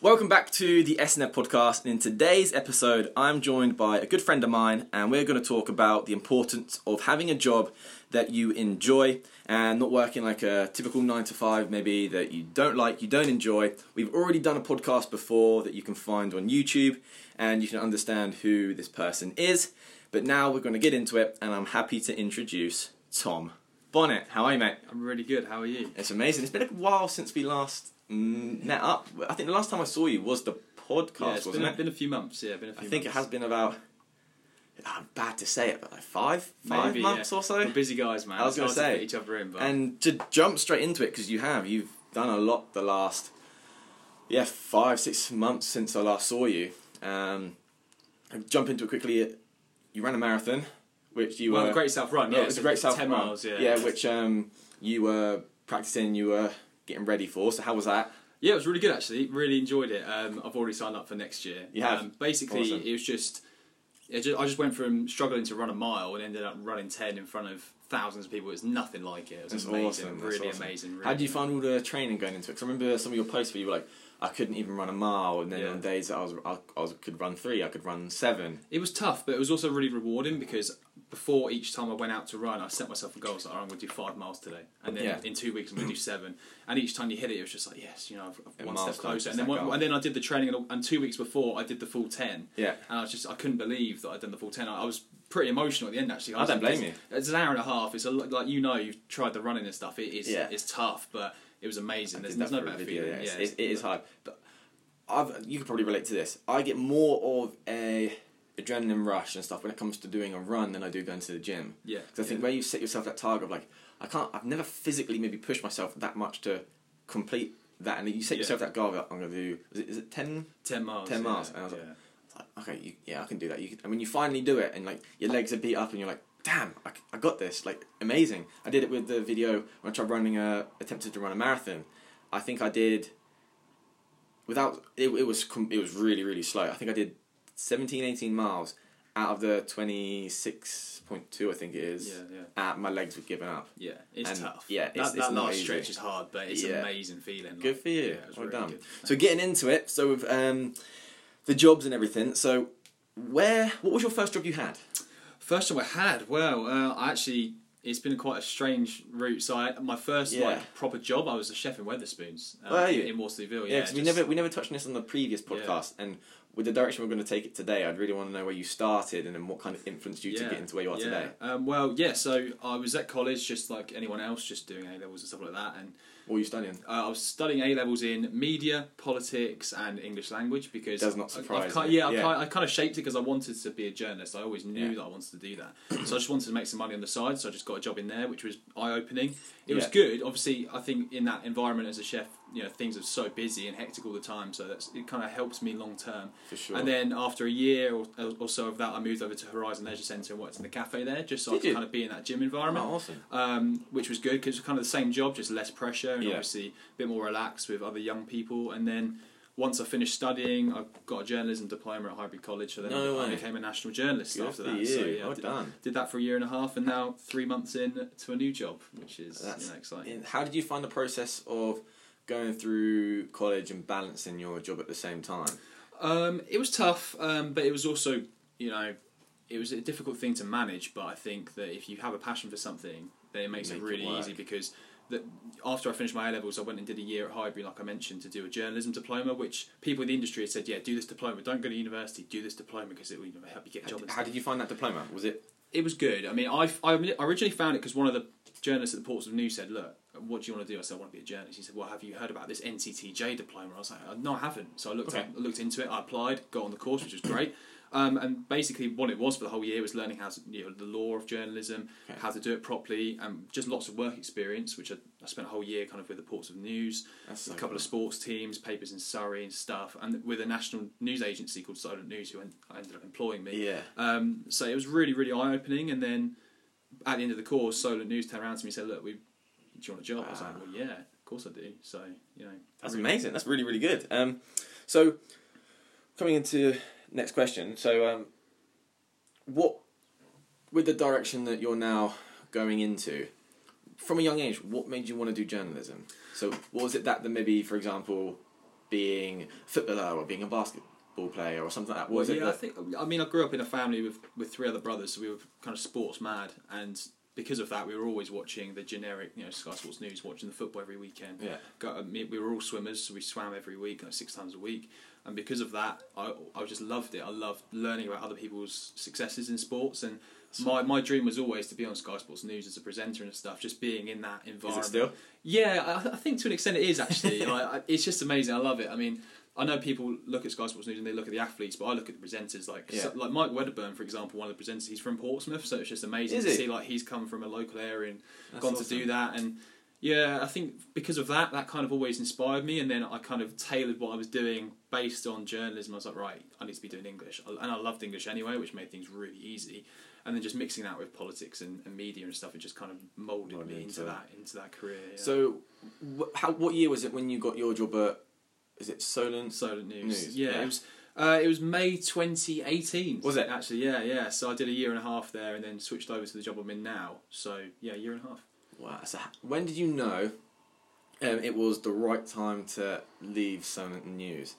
Welcome back to the SNF podcast, and in today's episode I'm joined by a good friend of mine, and we're going to talk about the importance of having a job that you enjoy and not working like a typical 9-to-5 maybe that you don't like, you don't enjoy. We've already done a podcast before that you can find on YouTube and you can understand who this person is, but now we're going to get into it, and I'm happy to introduce Tom Bonnett. How are you, mate? I'm really good, how are you? It's amazing. It's been a while since we last met up. I think the last time I saw you was the podcast, wasn't it? Been a few months, yeah. I think it has been about, I'm bad to say it, but like five months or so. We're busy guys, man. I was going to say. Each other in, but... And to jump straight into it, because you've done a lot the last 5-6 months since I last saw you. I'll jump into it quickly. You ran a marathon, which you were... Great South Run, yeah. It was a Great South Run. 10 miles, yeah. Yeah, which you were practicing, you were getting ready for. So how was that? Yeah, it was really good, actually. Really enjoyed it. I've already signed up for next year. You have? Basically, awesome. It was just... I just went from struggling to run a mile and ended up running 10 in front of thousands of people. It was nothing like it. It was amazing. Really. How did you find all the training going into it? Because I remember some of your posts where you were like, I couldn't even run a mile, and then on days that I could run 3, I could run 7. It was tough, but it was also really rewarding, because before each time I went out to run, I set myself a goal, so I'm going to do 5 miles today, and then in 2 weeks I'm going to do 7. And each time you hit it, it was just like, yes, I've one step closer. And then I did the training, and 2 weeks before I did the full 10. Yeah. And I couldn't believe that I'd done the full 10. I was pretty emotional at the end, actually. I don't blame you. It's an hour and a half. It's you've tried the running and stuff. It is. Yeah. It's tough, but. It was amazing. There's no better feeling. Yeah, it is hard. But you could probably relate to this. I get more of a adrenaline rush and stuff when it comes to doing a run than I do going to the gym. Yeah. Because I think where you set yourself that target of like, I've never physically maybe pushed myself that much to complete that. And you set yourself that goal, I'm going to do, is it 10? 10 miles. 10 miles. And I was like, okay, I can do that. And when you finally do it and like your legs are beat up and you're like, damn, I got this, like, amazing. I did it with the video when I tried attempted to run a marathon. I think I did, it was really, really slow. I think I did 17, 18 miles out of the 26.2, I think it is. Yeah, yeah. My legs were giving up. Yeah, it's tough. Yeah, it's not easy. Stretch is hard, but it's an amazing feeling. Like, good for you. Yeah, well really done. Good. So getting into it, so with the jobs and everything, so what was your first job you had? First job I had, it's been quite a strange route. So my first proper job, I was a chef in Wetherspoons, in Waterlooville. Yeah, because we never touched on this on the previous podcast, and with the direction we're going to take it today, I'd really want to know where you started and then what kind of influenced you to get into where you are today. So I was at college just like anyone else, just doing A-levels and stuff like that. And what were you studying? I was studying A-levels in media, politics and English language, because... Does not surprise me. I kind of shaped it because I wanted to be a journalist. I always knew that I wanted to do that. So I just wanted to make some money on the side, so I just got a job in there, which was eye-opening. It was good. Obviously, I think in that environment as a chef, things are so busy and hectic all the time, so it kind of helps me long term. For sure. And then after a year or so of that, I moved over to Horizon Leisure Centre and worked in the cafe there, just so I could kind of be in that gym environment. Oh, awesome. Which was good, because it was kind of the same job, just less pressure, and obviously a bit more relaxed with other young people. And then once I finished studying, I got a journalism diploma at Highbury College, so then I became a national journalist after that. So did that for a year and a half, and now 3 months in to a new job, which is exciting. How did you find the process of going through college and balancing your job at the same time? It was tough, but it was also, it was a difficult thing to manage, but I think that if you have a passion for something, then it makes it really easy, because... after I finished my A-levels, I went and did a year at Highbury, like I mentioned, to do a journalism diploma, which people in the industry had said, do this diploma, don't go to university, do this diploma, because it will help you get a job. How did you find that diploma? Was it... It was good. I mean, I originally found it because one of the journalists at the Portsmouth News said, look, what do you want to do? I said, I want to be a journalist. He said, well, have you heard about this NCTJ diploma? I was like, no, I haven't. So I looked into it, I applied, got on the course, which was great. And basically what it was for the whole year was learning how to, the law of journalism, how to do it properly, and just lots of work experience, which I spent a whole year kind of with the Portsmouth News, a couple of sports teams, papers in Surrey and stuff, and with a national news agency called Solent News, who ended up employing me. Yeah. So it was really, really eye-opening, and then at the end of the course, Solent News turned around to me and said, look, do you want a job? I was like, well, yeah, of course I do. So, That's really amazing. That's really, really good. So, coming into... Next question. So, with the direction that you're now going into, from a young age, what made you want to do journalism? So what was it that maybe, for example, being a footballer or being a basketball player or something like that? Was I think, I grew up in a family with three other brothers, so we were kind of sports mad, and because of that, we were always watching the generic, Sky Sports News, watching the football every weekend. Yeah. We were all swimmers, so we swam every week, 6 times a week. And because of that, I just loved it. I loved learning about other people's successes in sports. And my dream was always to be on Sky Sports News as a presenter and stuff, just being in that environment. Is it still? Yeah, I think to an extent it is, actually. It's just amazing. I love it. I mean, I know people look at Sky Sports News and they look at the athletes, but I look at the presenters. Like Mike Wedderburn, for example, one of the presenters, he's from Portsmouth, so it's just amazing to see he's come from a local area and That's awesome. To do that. And yeah, I think because of that kind of always inspired me. And then I kind of tailored what I was doing based on journalism. I was like, right, I need to be doing English. And I loved English anyway, which made things really easy. And then just mixing that with politics and media and stuff, it just kind of moulded me into that career. Yeah. So what year was it when you got your job at... Is it Solent News? Yeah. It was May 2018. Was it? Actually, yeah. So I did a year and a half there and then switched over to the job I'm in now. So, yeah, a year and a half. Wow. So when did you know it was the right time to leave Solent News?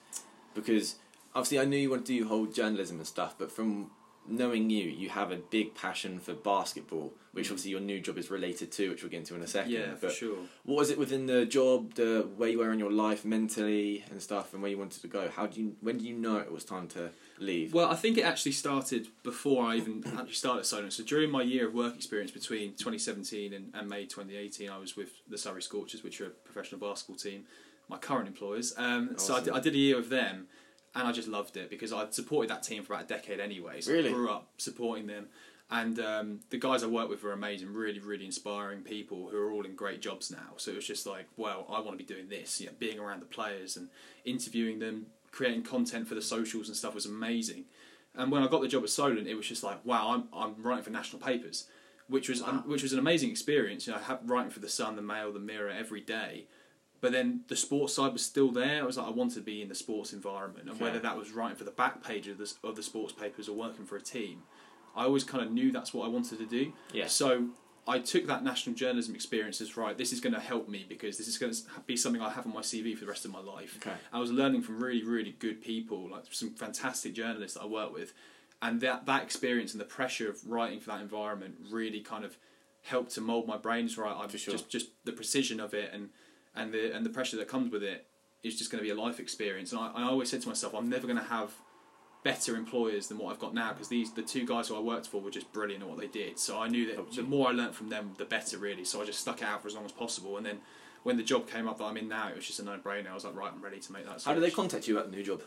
Because, obviously, I knew you wanted to do whole journalism and stuff, but from knowing you have a big passion for basketball, which obviously your new job is related to, which we'll get into in a second. Yeah, but for sure. What was it within the job, the where you were in your life mentally and stuff, and where you wanted to go? When do you know it was time to leave? Well, I think it actually started before I even actually started at Solent. So during my year of work experience between 2017 and May 2018, I was with the Surrey Scorchers, which are a professional basketball team, my current employers. Awesome. So I did a year with them. And I just loved it because I'd supported that team for about a decade anyway. So really? I grew up supporting them. And the guys I worked with were amazing, really, really inspiring people who are all in great jobs now. So it was just like, well, I want to be doing this. Being around the players and interviewing them, creating content for the socials and stuff was amazing. And when I got the job at Solent, it was just like, wow, I'm writing for national papers, which was an amazing experience. I had writing for The Sun, The Mail, The Mirror every day. But then the sports side was still there. I was like, I wanted to be in the sports environment. And whether that was writing for the back page of the sports papers or working for a team, I always kind of knew that's what I wanted to do. Yeah. So I took that national journalism experience as, right, this is going to help me because this is going to be something I have on my CV for the rest of my life. Okay. I was learning from really, really good people, like some fantastic journalists that I work with. And that experience and the pressure of writing for that environment really kind of helped to mould my brains, right? Just the precision of it and the pressure that comes with it is just going to be a life experience. And I always said to myself, I'm never going to have better employers than what I've got now, because the two guys who I worked for were just brilliant at what they did. So I knew that the more I learnt from them, the better, really. So I just stuck it out for as long as possible. And then when the job came up that I'm in now, it was just a no-brainer. I was like, right, I'm ready to make that switch. How did they contact you about the new job?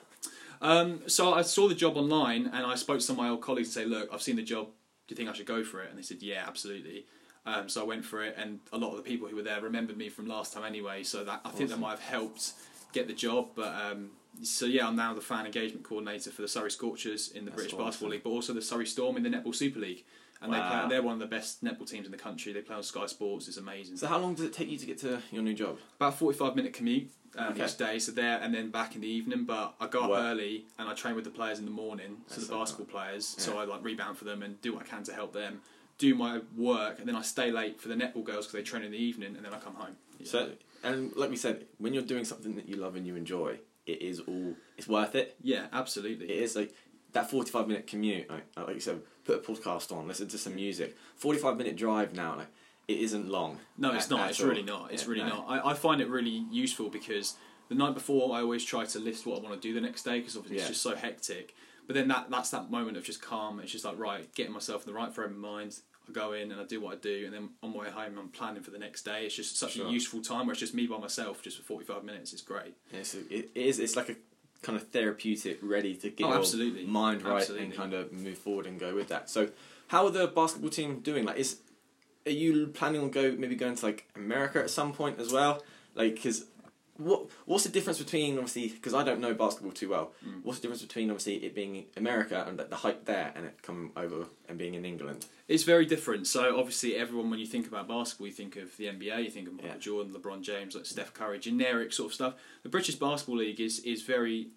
So I saw the job online, and I spoke to some of my old colleagues and say, look, I've seen the job. Do you think I should go for it? And they said, yeah, absolutely. So I went for it, and a lot of the people who were there remembered me from last time anyway, so that I think that might have helped get the job. But I'm now the fan engagement coordinator for the Surrey Scorchers in the British Basketball League, but also the Surrey Storm in the Netball Super League. And they're one of the best netball teams in the country. They play on Sky Sports. It's amazing. So how long does it take you to get to your new job? About a 45-minute commute each day. So there and then back in the evening. But I go up early and I train with the players in the morning, so the basketball players. Yeah. So I rebound for them and do what I can to help them. Do my work, and then I stay late for the netball girls because they train in the evening, and then I come home. Yeah. So, and like we said, when you're doing something that you love and you enjoy, it's worth it. Yeah, absolutely. It is like that 45-minute commute. Like you said, put a podcast on, listen to some music. 45-minute drive now. It isn't long. No, it's not. It's really not. It's really not. I find it really useful because the night before I always try to list what I want to do the next day, because obviously it's just so hectic. But then that's that moment of just calm. It's just like, right, getting myself in the right frame of mind. I go in and I do what I do, and then on my way home I'm planning for the next day. It's just such a useful time where it's just me by myself, just for 45 minutes. It's great. Yeah, so it is. It's like a kind of therapeutic, ready to get your mind right and kind of move forward and go with that. So, how are the basketball team doing? Are you planning on going to America at some point as well? Because what's the difference between, obviously, because I don't know basketball too well, what's the difference between obviously it being America and the hype there and it coming over and being in England? It's very different. So obviously everyone, when you think about basketball, you think of the NBA, you think of Michael Jordan, LeBron James, Steph Curry, generic sort of stuff. The British Basketball League is very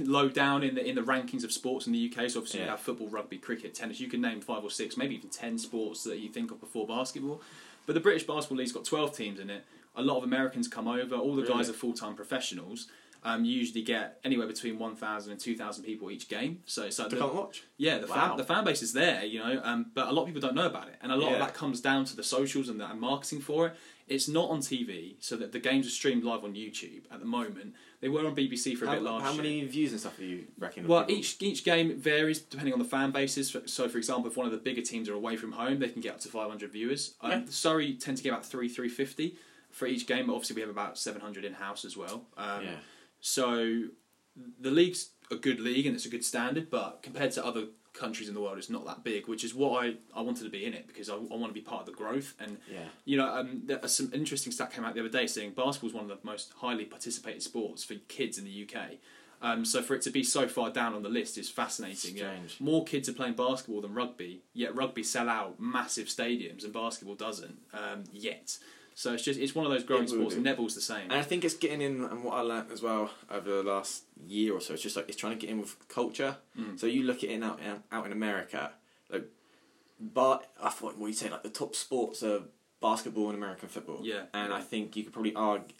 low down in the rankings of sports in the UK. So obviously you have football, rugby, cricket, tennis. You can name 5 or 6, maybe even 10 sports that you think of before basketball. But the British Basketball League's got 12 teams in it. A lot of Americans come over. All the guys are full-time professionals. You usually get anywhere between 1,000 and 2,000 people each game. So they can't watch. Yeah, the fan base is there, you know, but a lot of people don't know about it. And a lot of that comes down to the socials and the marketing for it. It's not on TV, so that the games are streamed live on YouTube at the moment. They were on BBC for a bit last year. How many views and stuff do you reckon? Well, each game varies depending on the fan bases. So, for example, if one of the bigger teams are away from home, they can get up to 500 viewers. Surrey tend to get about 350 for each game. Obviously, we have about 700 in-house as well. So the league's a good league and it's a good standard, but compared to other countries in the world, it's not that big, which is what I wanted to be in it, because I want to be part of the growth. And you know, there are some interesting stat came out the other day saying basketball is one of the most highly participated sports for kids in the UK. So for it to be so far down on the list is fascinating. You know, more kids are playing basketball than rugby, yet rugby sell out massive stadiums and basketball doesn't yet. So it's just one of those growing sports, and netball's the same. And I think it's getting in, and what I learnt as well over the last year or so, it's just like it's trying to get in with culture. So you look at it out in America, like, but I thought what you say, like the top sports are basketball and American football. Yeah, and I think you could probably argue,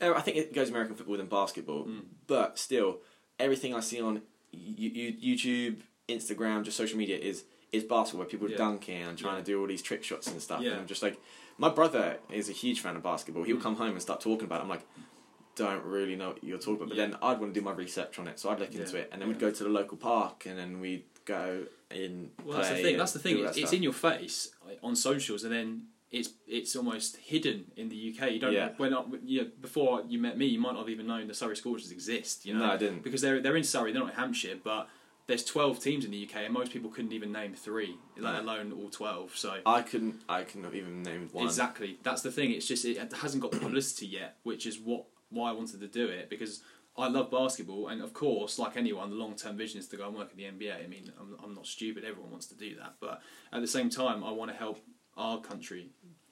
I think it goes American football than basketball, but still everything I see on YouTube, Instagram, just social media is basketball, where people are dunking and trying to do all these trick shots and stuff. And I'm just like, my brother is a huge fan of basketball. He'll come home and start talking about it. I'm like, don't really know what you're talking about. But then I'd want to do my research on it, so I'd look into it. And then we'd go to the local park, and then we'd go in. Well, play that's the thing. It's in your face on socials, and then it's almost hidden in the UK. You don't. Before you met me, you might not have even known the Surrey Scorchers exist. You know, no, I didn't, because they're in Surrey, they're not in Hampshire, but. There's 12 teams in the UK, and most people couldn't even name 3, let alone all 12. So I couldn't have even named 1. Exactly, that's the thing. It's just it hasn't got the publicity yet, which is why I wanted to do it, because I love basketball, and of course, like anyone, the long-term vision is to go and work at the NBA. I mean, I'm not stupid. Everyone wants to do that, but at the same time, I want to help our country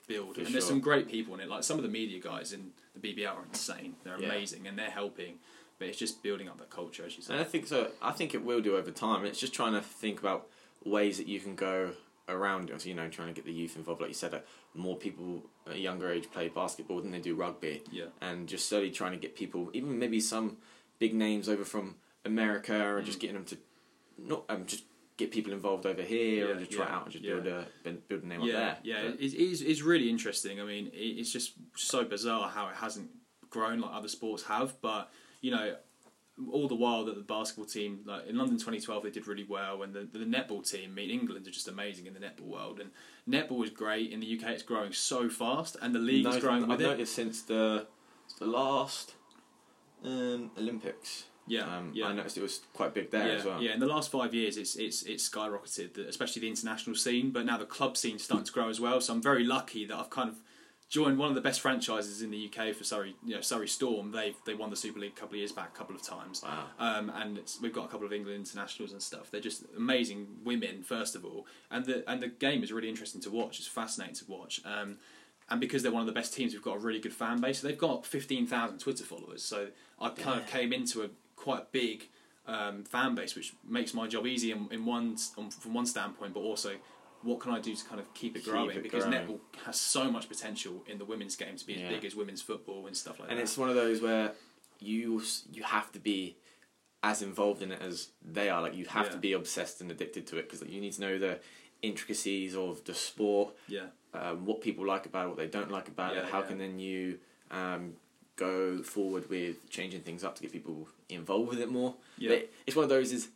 build. For sure. There's some great people in it. Like some of the media guys in the BBL are insane. They're amazing, and they're helping. But it's just building up that culture, as you said. And I think so. I think it will do over time. It's just trying to think about ways that you can go around it. You know, trying to get the youth involved. Like you said, that more people at a younger age play basketball than they do rugby. Yeah. And just slowly trying to get people, even maybe some big names over from America, or just getting them to not just get people involved over here, and just try it out and just build a name up there. Yeah, it's really interesting. I mean, it's just so bizarre how it hasn't grown like other sports have, but. You know, all the while that the basketball team, like in London 2012, they did really well, and the netball team, England are just amazing in the netball world, and netball is great in the UK. It's growing so fast, and the league is growing with it. I've noticed since the last Olympics. I noticed it was quite big there as well. Yeah, in the last 5 years, it's skyrocketed, especially the international scene. But now the club scene's starting to grow as well. So I'm very lucky that I've kind of. Joined one of the best franchises in the UK for Surrey, you know, Surrey Storm. They won the Super League a couple of years back, a couple of times. Wow. And we've got a couple of England internationals and stuff. They're just amazing women, first of all. And the game is really interesting to watch. It's fascinating to watch. And because they're one of the best teams, we've got a really good fan base. So they've got 15,000 Twitter followers. So I kind of came into quite a big fan base, which makes my job easy from one standpoint, but also. What can I do to kind of keep it growing? Netball has so much potential in the women's game to be as big as women's football and stuff like that. And it's one of those where you have to be as involved in it as they are. Like you have to be obsessed and addicted to it, because like, you need to know the intricacies of the sport, what people like about it, what they don't like about it, how can then you go forward with changing things up to get people involved with it more. Yeah. But it's one of those is...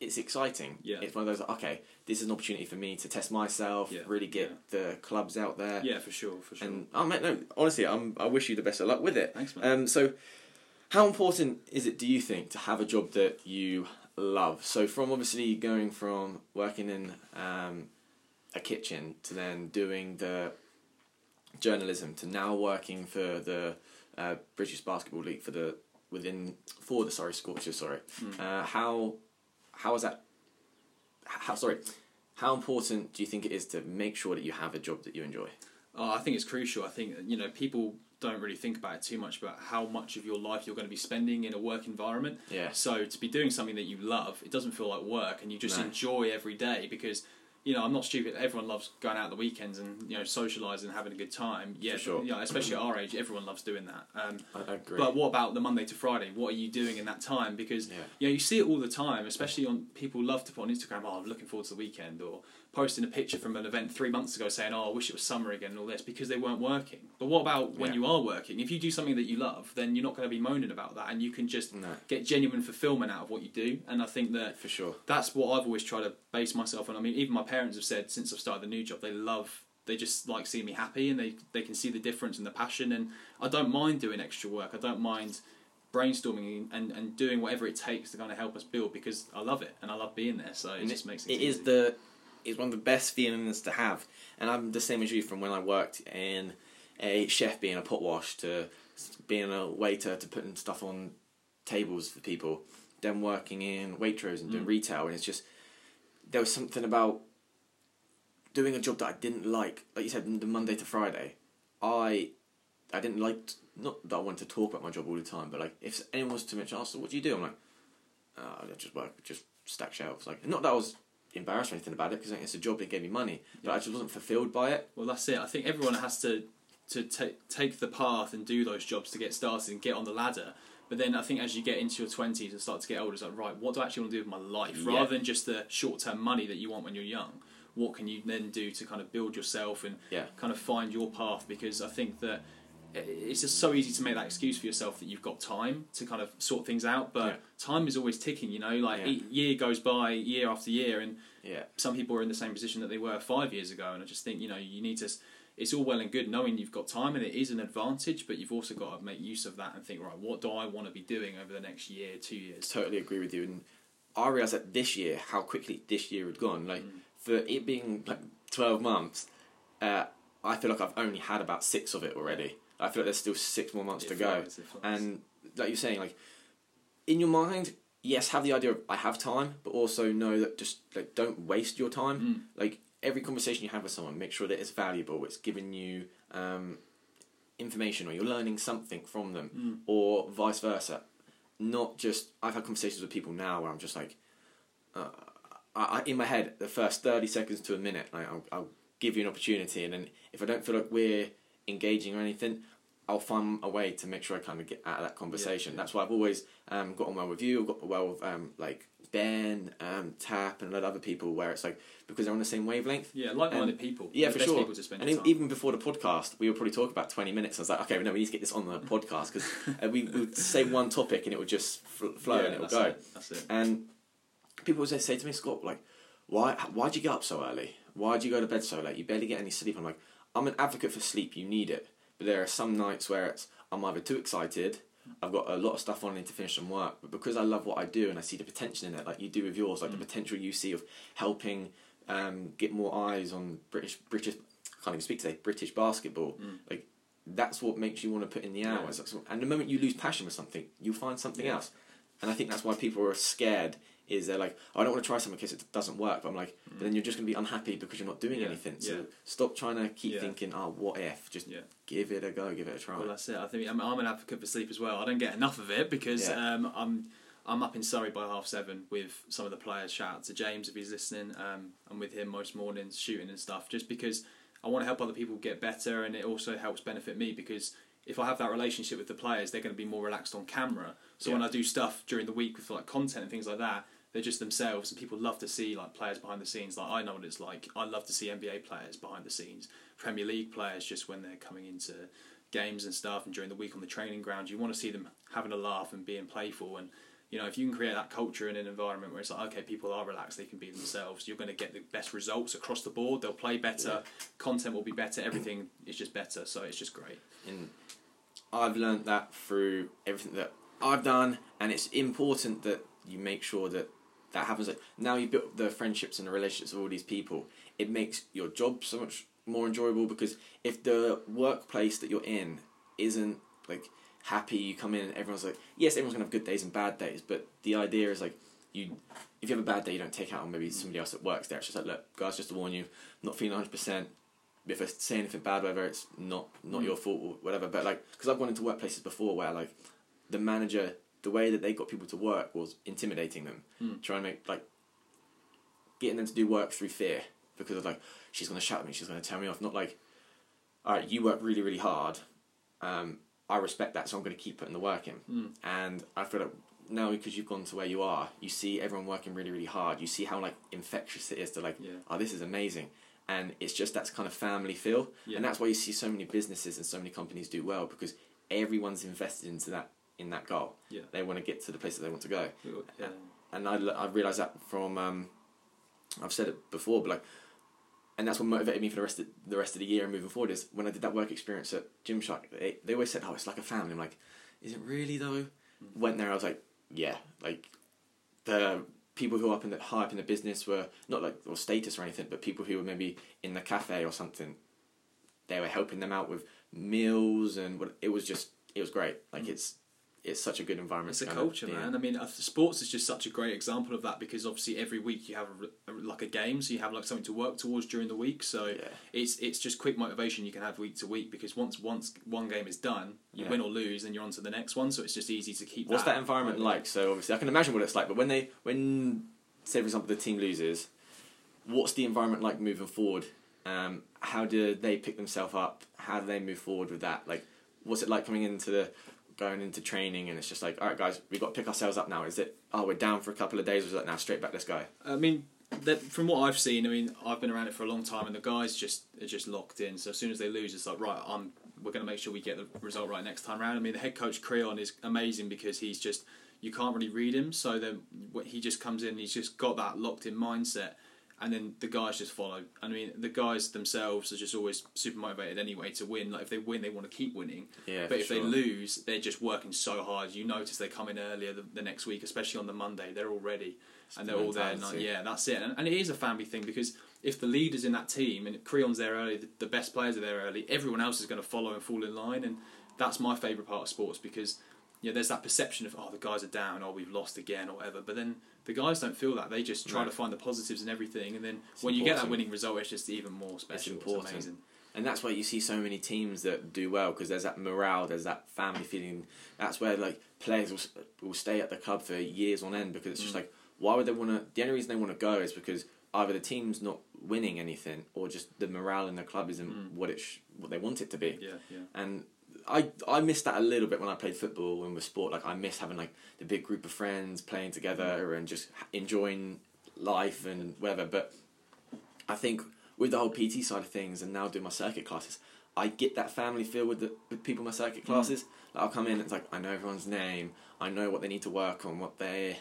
It's exciting. Yeah. It's one of those, like, okay, this is an opportunity for me to test myself, really get the clubs out there. Yeah, for sure. And honestly, I wish you the best of luck with it. Thanks, man. So, how important is it, do you think, to have a job that you love? So, from obviously going from working in a kitchen to then doing the journalism to now working for the British Basketball League for the Surrey Scorchers. How is that? How important do you think it is to make sure that you have a job that you enjoy? Oh, I think it's crucial. I think, you know, people don't really think about it too much about how much of your life you're going to be spending in a work environment. Yeah. So to be doing something that you love, it doesn't feel like work, and you just enjoy every day because. you know, I'm not stupid. Everyone loves going out the weekends and, you know, socialising and having a good time. Yeah, for sure. You know, especially at our age, everyone loves doing that. I agree. But what about the Monday to Friday? What are you doing in that time? Because, you know, you see it all the time, especially on people love to put on Instagram, oh, I'm looking forward to the weekend, or posting a picture from an event 3 months ago saying, oh, I wish it was summer again and all this, because they weren't working. But what about when you are working? If you do something that you love, then you're not going to be moaning about that, and you can just get genuine fulfillment out of what you do. And I think that for sure, that's what I've always tried to base myself on. I mean, even my parents have said since I've started the new job, they just like seeing me happy, and they can see the difference and the passion. And I don't mind doing extra work. I don't mind brainstorming and doing whatever it takes to kind of help us build, because I love it and I love being there. So it just makes it easy. It's one of the best feelings to have. And I'm the same as you, from when I worked in a chef, being a pot wash, to being a waiter, to putting stuff on tables for people, then working in Waitrose and doing retail. And it's just, there was something about doing a job that I didn't like you said, the Monday to Friday. I didn't like, not that I wanted to talk about my job all the time, but like, if anyone was to mention, so what do you do? I'm like, I just work, just stack shelves. Like, not that I was embarrassed or anything about it, because it's a job that gave me money, but I just wasn't fulfilled by it. Well, that's it. I think everyone has to take the path and do those jobs to get started and get on the ladder. But then I think as you get into your 20s and start to get older, it's like, right, what do I actually want to do with my life? Rather than just the short-term money that you want when you're young, what can you then do to kind of build yourself and kind of find your path? Because I think that it's just so easy to make that excuse for yourself that you've got time to kind of sort things out, but time is always ticking, you know, like year goes by year after year, and some people are in the same position that they were 5 years ago. And I just think, you know, you need to, it's all well and good knowing you've got time and it is an advantage, but you've also got to make use of that and think, right, what do I want to be doing over the next year, 2 years? Totally agree with you. And I realised that this year, how quickly this year had gone, like for it being like 12 months, I feel like I've only had about 6 of it already. I feel like there's still 6 more months to go. And like you're saying, like, in your mind, yes, have the idea of I have time, but also know that just, like, don't waste your time. Like, every conversation you have with someone, make sure that it's valuable, it's giving you information, or you're learning something from them, or vice versa. Not just, I've had conversations with people now where I'm just like, in my head, the first 30 seconds to a minute, like, I'll give you an opportunity, and then if I don't feel like we're engaging or anything, I'll find a way to make sure I kind of get out of that conversation. That's why I've always got on well with you, got well with like Ben, Tap, and a lot of other people, where it's like, because they're on the same wavelength. Yeah, like-minded people. Yeah, for sure. And even before the podcast, we were probably talking about 20 minutes. I was like, okay, no, we need to get this on the podcast, because we would say one topic and it would just flow and it would go. That's it. And people would say to me, Scott, like, why'd you get up so early? Why'd you go to bed so late? You barely get any sleep. I'm like, I'm an advocate for sleep, you need it. But there are some nights where I'm either too excited, I've got a lot of stuff on, I need to finish some work, but because I love what I do and I see the potential in it, like you do with yours, like the potential you see of helping get more eyes on British, I can't even speak today, British basketball, like that's what makes you want to put in the hours. And the moment you lose passion with something, you'll find something else. And I think that's why people are scared, is they're like, I don't want to try something in case it doesn't work. But I'm like, but then you're just going to be unhappy because you're not doing anything. So stop trying to keep thinking, oh, what if? Just give it a go, give it a try. Well, that's it. I think I'm an advocate for sleep as well. I don't get enough of it, because I'm up in Surrey by 7:30 with some of the players. Shout out to James if he's listening. I'm with him most mornings shooting and stuff, just because I want to help other people get better, and it also helps benefit me, because if I have that relationship with the players, they're going to be more relaxed on camera. So when I do stuff during the week with like content and things like that, they're just themselves, and people love to see like players behind the scenes. Like, I know what it's like. I love to see NBA players behind the scenes, Premier League players, just when they're coming into games and stuff, and during the week on the training ground, you want to see them having a laugh and being playful. And you know, if you can create that culture in an environment where it's like, okay, people are relaxed, they can be themselves, you're going to get the best results across the board. They'll play better, content will be better, everything is just better. So it's just great. And I've learned that through everything that I've done, and it's important that you make sure that that happens. Like, now you've built the friendships and the relationships of all these people, it makes your job so much more enjoyable, because if the workplace that you're in isn't like happy, you come in and everyone's like, yes, everyone's going to have good days and bad days, but the idea is like, if you have a bad day, you don't take out on maybe somebody else that works there. It's just like, look, guys, just to warn you, I'm not feeling 100%. If I say anything bad, whether it's not your fault or whatever, but like, because I've gone into workplaces before where like the manager, the way that they got people to work was intimidating them, trying to make, like, getting them to do work through fear, because of like, she's going to shout at me, she's going to tell me off. Not like, all right, you work really, really hard. I respect that, so I'm going to keep putting the work in. Mm. And I feel like now, because you've gone to where you are, you see everyone working really, really hard. You see how like infectious it is to like, yeah. Oh, this is amazing. And it's just that kind of family feel. Yeah. And that's why you see so many businesses and so many companies do well, because everyone's invested into that, in that goal. Yeah. They want to get to the place that they want to go. Yeah. And I realised that from, I've said it before, but like, and that's what motivated me for the rest of the year and moving forward, is when I did that work experience at Gymshark, they always said, oh, it's like a family. I'm like, is it really though? Mm-hmm. Went there, I was like, yeah, like the people who are high up in the business were not like, or status or anything, but people who were maybe in the cafe or something, they were helping them out with meals, and it was great. Like mm-hmm. It's such a good environment. It's a culture, man. I mean, sports is just such a great example of that, because obviously every week you have a game, so you have like something to work towards during the week. So yeah. It's just quick motivation you can have week to week, because once one game is done, you yeah. win or lose, then you're on to the next one. So it's just easy to keep. What's that environment like? So obviously I can imagine what it's like, but when say for example the team loses, what's the environment like moving forward? How do they pick themselves up? How do they move forward with that? Like, what's it like going into training, and it's just like, all right guys, we've got to pick ourselves up now. Is it, oh, we're down for a couple of days, or is it now straight back, let's go? I mean, from what I've seen, I've been around it for a long time, and the guys are just locked in. So as soon as they lose, it's like, right, we're going to make sure we get the result right next time round. I mean, the head coach Creon is amazing, because he's just, you can't really read him, so then he just comes in and he's just got that locked in mindset, and then the guys just follow. I mean, the guys themselves are just always super motivated anyway to win. Like, if they win, they want to keep winning. Yeah, but if sure. they lose, they're just working so hard. You notice they come in earlier the next week, especially on the Monday. They're all ready, and they're all there. And like, yeah, that's it. And it is a family thing, because if the leader's in that team and Creon's there early, the best players are there early, everyone else is going to follow and fall in line. And that's my favourite part of sports, because... yeah, there's that perception of, oh, the guys are down, oh, we've lost again, or whatever. But then the guys don't feel that. They just try to find the positives in everything. And then it's when important. You get that winning result, it's just even more special. It's important. It's amazing. And that's why you see so many teams that do well, because there's that morale, there's that family feeling. That's where like players will stay at the club for years on end, because it's just like, why would they want to... The only reason they want to go is because either the team's not winning anything, or just the morale in the club isn't what they want it to be. Yeah, yeah. And... I miss that a little bit when I played football and with sport. Like, I miss having like the big group of friends playing together and just enjoying life and whatever. But I think with the whole PT side of things, and now doing my circuit classes, I get that family feel with people in my circuit classes. Like, I'll come in and it's like, I know everyone's name, I know what they need to work on, what they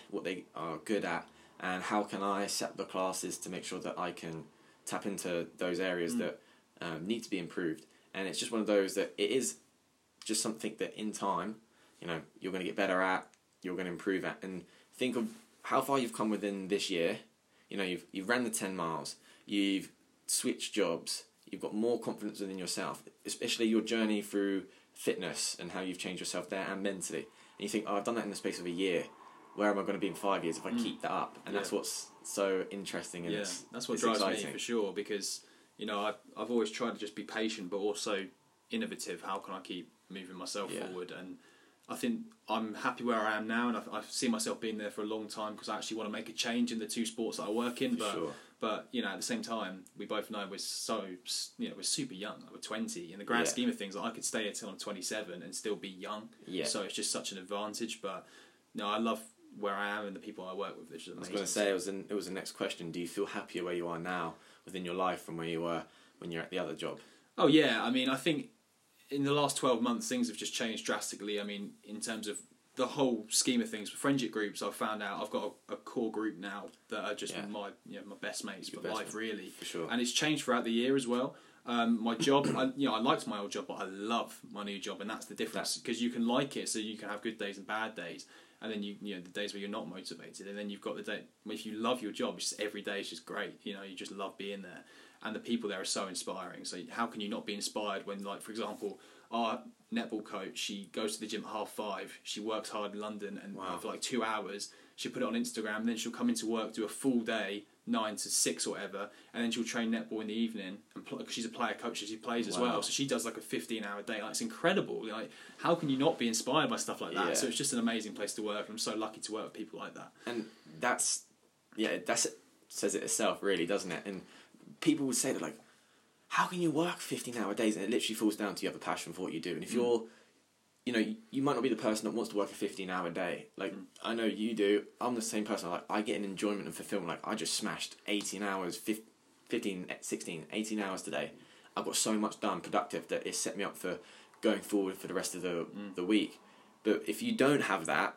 are good at, and how can I set the classes to make sure that I can tap into those areas that need to be improved. And it's just one of those that it is just something that in time, you're going to get better at, you're going to improve at. And think of how far you've come within this year. You've ran the 10 miles, you've switched jobs, you've got more confidence within yourself, especially your journey through fitness and how you've changed yourself there and mentally. And you think, oh, I've done that in the space of a year. Where am I going to be in 5 years if I keep that up? And that's what's so interesting. And that's what drives exciting. Me for sure, because, I've always tried to just be patient, but also innovative. How can I keep moving myself forward? And I think I'm happy where I am now, and I see myself being there for a long time, because I actually want to make a change in the two sports that I work in. But at the same time, we both know we're so we're super young. Like, we're 20 in the grand scheme of things. Like, I could stay here till I'm 27 and still be young. Yeah. So it's just such an advantage. But no, I love where I am and the people I work with. Which is amazing. I was going to say it was the next question. Do you feel happier where you are now within your life from where you were when you're at the other job? Oh yeah, I mean, I think in the last 12 months, things have just changed drastically. I mean, in terms of the whole scheme of things, friendship groups, I've found out I've got a core group now that are just my best mates for life, really. For sure. And it's changed throughout the year as well. My job, I liked my old job, but I love my new job, and that's the difference, because you can like it, so you can have good days and bad days, and then you the days where you're not motivated, and then you've got the day if you love your job, it's just, every day is just great. You just love being there. And the people there are so inspiring. So how can you not be inspired when, like, for example, our netball coach, she goes to the gym at 5:30. She works hard in London and for like 2 hours. She'll put it on Instagram. And then she'll come into work, do a full day, 9 to 6 or whatever. And then she'll train netball in the evening. And because she's a player coach, she plays as well. So she does like a 15-hour day. Like, it's incredible. Like, how can you not be inspired by stuff like that? Yeah. So it's just an amazing place to work. I'm so lucky to work with people like that. And that's it says it itself, really, doesn't it? And people would say that, like, how can you work 15-hour days? And it literally falls down to you have a passion for what you do. And if you're, you know, you might not be the person that wants to work a 15-hour day. Like, I know you do. I'm the same person. Like, I get an enjoyment and fulfillment. Like, I just smashed 18 hours, 18 hours today. I've got so much done, productive, that it set me up for going forward for the rest of the week. But if you don't have that,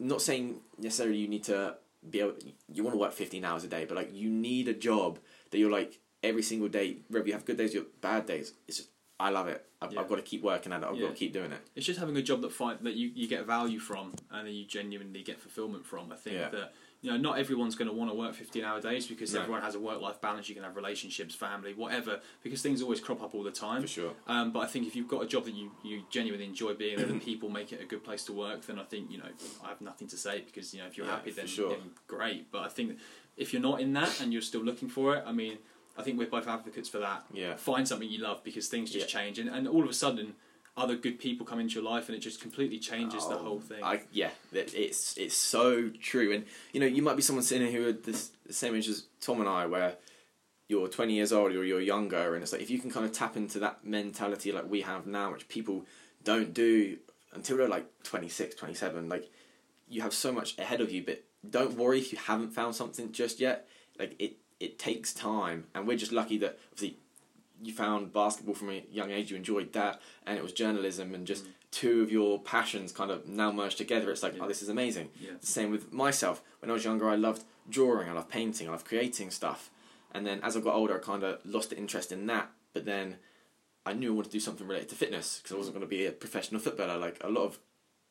I'm not saying necessarily you need to be able, you want to work 15 hours a day, but like you need a job that you're like every single day, whether you have good days or bad days, it's just, I love it. I've got to keep working at it. I've got to keep doing it. It's just having a job that you get value from and that you genuinely get fulfillment from. I think that, you know, not everyone's going to want to work 15-hour days because everyone has a work-life balance. You can have relationships, family, whatever, because things always crop up all the time. For sure. But I think if you've got a job that you genuinely enjoy being in and people make it a good place to work, then I think, you know, I have nothing to say because, you know, if you're happy, then great. But I think if you're not in that and you're still looking for it, I mean, I think we're both advocates for that. Yeah. Find something you love because things just change. And all of a sudden, other good people come into your life and it just completely changes the whole thing. It's so true. And you know, you might be someone sitting here who are the same age as Tom and I, where you're 20 years old or you're younger, and it's like if you can kind of tap into that mentality like we have now, which people don't do until they're like 26, 27, like you have so much ahead of you. But don't worry if you haven't found something just yet. Like it takes time, and we're just lucky that obviously you found basketball from a young age, you enjoyed that, and it was journalism, and just two of your passions kind of now merged together. It's like, oh, this is amazing. Yeah. The same with myself. When I was younger, I loved drawing, I loved painting, I loved creating stuff. And then as I got older, I kind of lost the interest in that. But then I knew I wanted to do something related to fitness because I wasn't going to be a professional footballer like a lot of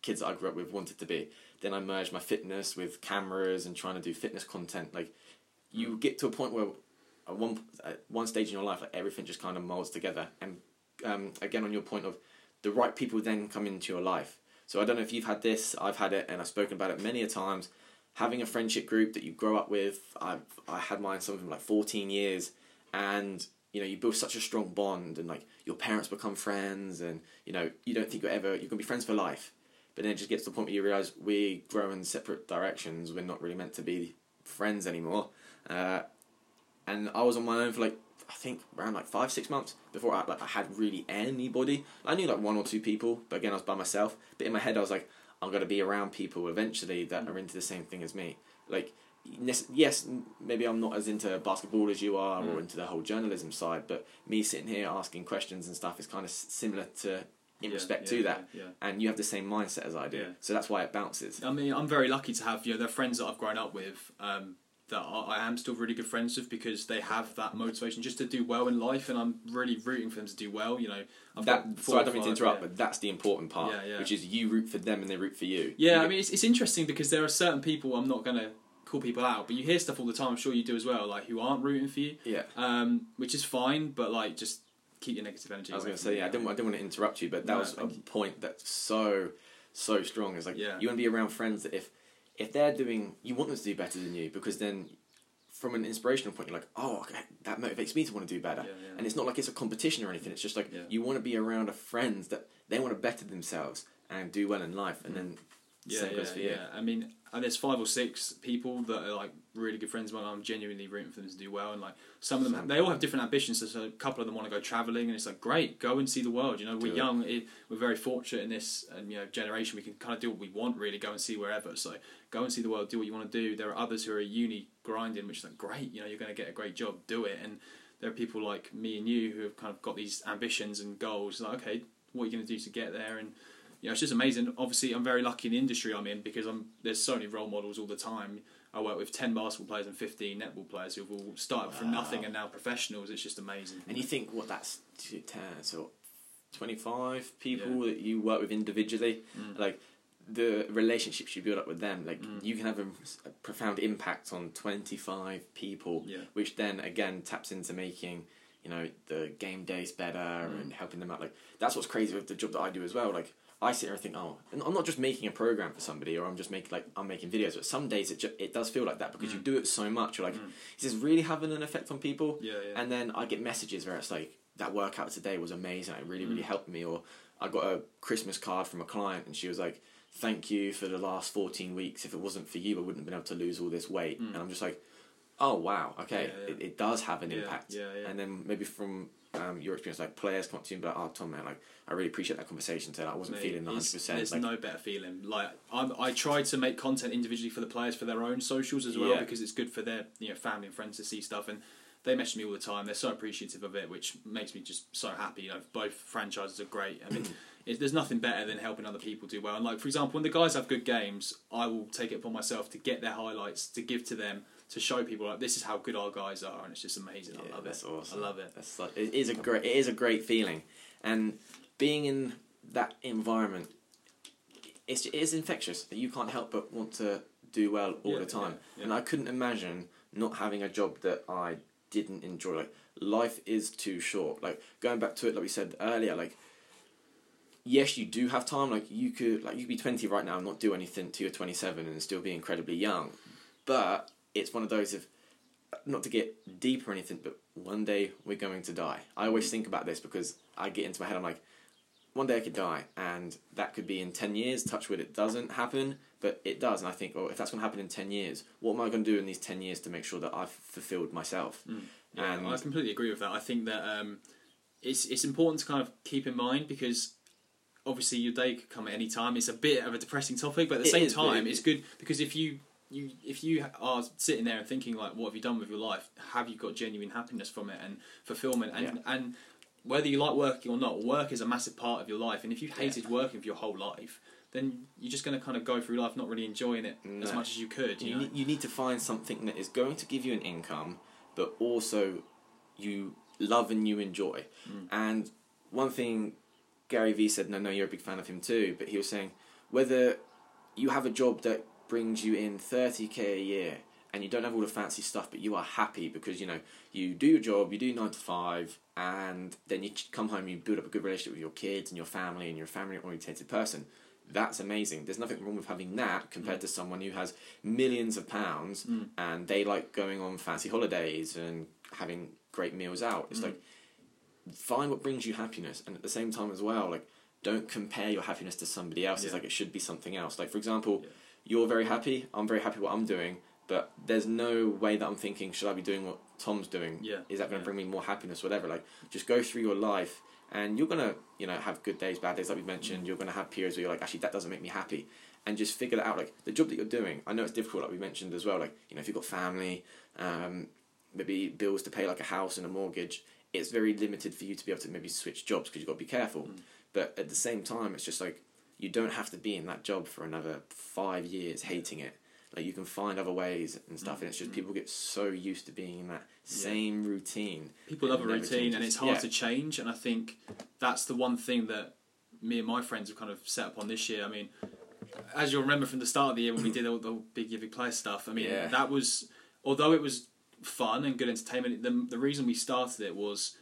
kids that I grew up with wanted to be. Then I merged my fitness with cameras and trying to do fitness content. Like, you get to a point where at one stage in your life, like everything just kind of molds together. And again, on your point of the right people then come into your life. So I don't know if you've had this, I've had it, and I've spoken about it many a times. Having a friendship group that you grow up with, I had mine, some of them like 14 years, and you know, you build such a strong bond, and like your parents become friends, and you know, you don't think you're gonna be friends for life. But then it just gets to the point where you realise we grow in separate directions, we're not really meant to be friends anymore. And I was on my own for like, I think around like 5-6 months before I had really anybody. I knew like one or two people, but again I was by myself. But in my head I was like, I'm gonna be around people eventually that are into the same thing as me. Like, yes, maybe I'm not as into basketball as you are or into the whole journalism side, but me sitting here asking questions and stuff is kind of similar to in respect to that. And you have the same mindset as I do, so that's why it bounces. I mean, I'm very lucky to have, you know, they're friends that I've grown up with. That I am still really good friends with because they have that motivation just to do well in life, and I'm really rooting for them to do well. You know, so I don't mean to interrupt, but that's the important part, which is you root for them and they root for you. Yeah, I mean it's interesting because there are certain people, I'm not gonna call people out, but you hear stuff all the time. I'm sure you do as well, like who aren't rooting for you. Yeah. Which is fine, but like just keep your negative energy. I was gonna say I didn't want to interrupt you, but that was a point that's so strong. It's like you want to be around friends that if they're doing, you want them to do better than you, because then from an inspirational point, you're like, oh, okay, that motivates me to want to do better. And it's not like it's a competition or anything. It's just like you want to be around a friend that they want to better themselves and do well in life. And then same goes for you. Yeah. I mean, and there's 5 or 6 people that are like really good friends of mine. I'm genuinely rooting for them to do well. And like some of them, they all have different ambitions. So a couple of them want to go traveling, and it's like, great, go and see the world. You know, we're young. We're very fortunate in this, you know, generation. We can kind of do what we want, really, go and see wherever. So go and see the world, do what you want to do. There are others who are at uni grinding, which is like, great, you know, you're going to get a great job, do it. And there are people like me and you who have kind of got these ambitions and goals. Like, okay, what are you going to do to get there? And you know, it's just amazing. Obviously, I'm very lucky in the industry I'm in because there's so many role models all the time. I work with 10 basketball players and 15 netball players who've all started from nothing and now professionals. It's just amazing. And you think, well, that's 10, so 25 people that you work with individually. Like, the relationships you build up with them, like, you can have a profound impact on 25 people, which then, again, taps into making, you know, the game days better and helping them out. Like, that's what's crazy with the job that I do as well. Like, I sit there and think, oh, and I'm not just making a program for somebody, or I'm just making videos. But some days it does feel like that because you do it so much. You're like, is this really having an effect on people? Yeah. And then I get messages where it's like, that workout today was amazing. It really, really helped me. Or I got a Christmas card from a client, and she was like, thank you for the last 14 weeks. If it wasn't for you, I wouldn't have been able to lose all this weight. And I'm just like, oh wow, okay, yeah, yeah. It does have an impact. Yeah, yeah, yeah. And then maybe from your experience, like players come up to you and be like, oh Tom man, like I really appreciate that conversation today, I wasn't feeling 100%. There's like, no better feeling. Like I try to make content individually for the players for their own socials as well, yeah. because it's good for their family and friends to see stuff, and they message me all the time. They're so appreciative of it, which makes me just so happy. Both franchises are great. I mean, there's nothing better than helping other people do well. And like, for example, when the guys have good games, I will take it upon myself to get their highlights, to give to them, to show people like this is how good our guys are, and it's just amazing. Yeah, I love that's it. Awesome. I love it. That's like, it is a great feeling, and being in that environment, it is infectious. That you can't help but want to do well all the time. Yeah, yeah. And I couldn't imagine not having a job that I didn't enjoy. Like, life is too short. Like, going back to it, like we said earlier, like, yes, you do have time. Like, you could be 20 right now and not do anything till you're 27 and still be incredibly young. But it's one of those, if not to get deep or anything, but one day we're going to die. I always think about this because I get into my head, I'm like, one day I could die, and that could be in 10 years. Touch wood, it doesn't happen, but it does. And I think, if that's going to happen in 10 years, what am I going to do in these 10 years to make sure that I've fulfilled myself? Mm. Yeah, and I completely agree with that. I think that it's important to kind of keep in mind, because obviously your day could come at any time. It's a bit of a depressing topic, but at the same time, it's good, because if you are sitting there and thinking like, what have you done with your life? Have you got genuine happiness from it and fulfillment? And whether you like working or not, work is a massive part of your life. And if you hated working for your whole life, then you're just going to kind of go through life not really enjoying it as much as you could. You need to find something that is going to give you an income, but also you love and you enjoy. Mm. And one thing Gary Vee said, and I know you're a big fan of him too, but he was saying, whether you have a job that brings you in 30k a year and you don't have all the fancy stuff, but you are happy because, you do your job, you do 9 to 5, and then you come home, you build up a good relationship with your kids and your family, and you're a family-oriented person. That's amazing. There's nothing wrong with having that compared to someone who has millions of pounds and they like going on fancy holidays and having great meals out. It's like, find what brings you happiness. And at the same time as well, like, don't compare your happiness to somebody else. It's like, it should be something else. Like, for example, you're very happy, I'm very happy what I'm doing, but there's no way that I'm thinking, should I be doing what Tom's doing? Yeah. Is that going to bring me more happiness? Whatever. Like, just go through your life, and you're going to, have good days, bad days, like we mentioned. You're going to have periods where you're like, actually, that doesn't make me happy. And just figure that out. Like, the job that you're doing, I know it's difficult, like we mentioned as well. Like, if you've got family, maybe bills to pay, like a house and a mortgage, it's very limited for you to be able to maybe switch jobs, because you've got to be careful. Mm. But at the same time, it's just like, you don't have to be in that job for another 5 years hating it. Like, you can find other ways and stuff, and it's just people get so used to being in that same routine. People love a routine changes. And it's hard to change, and I think that's the one thing that me and my friends have kind of set up on this year. I mean, as you'll remember from the start of the year when we did all the big play stuff, I mean, that was, although it was fun and good entertainment, the reason we started it was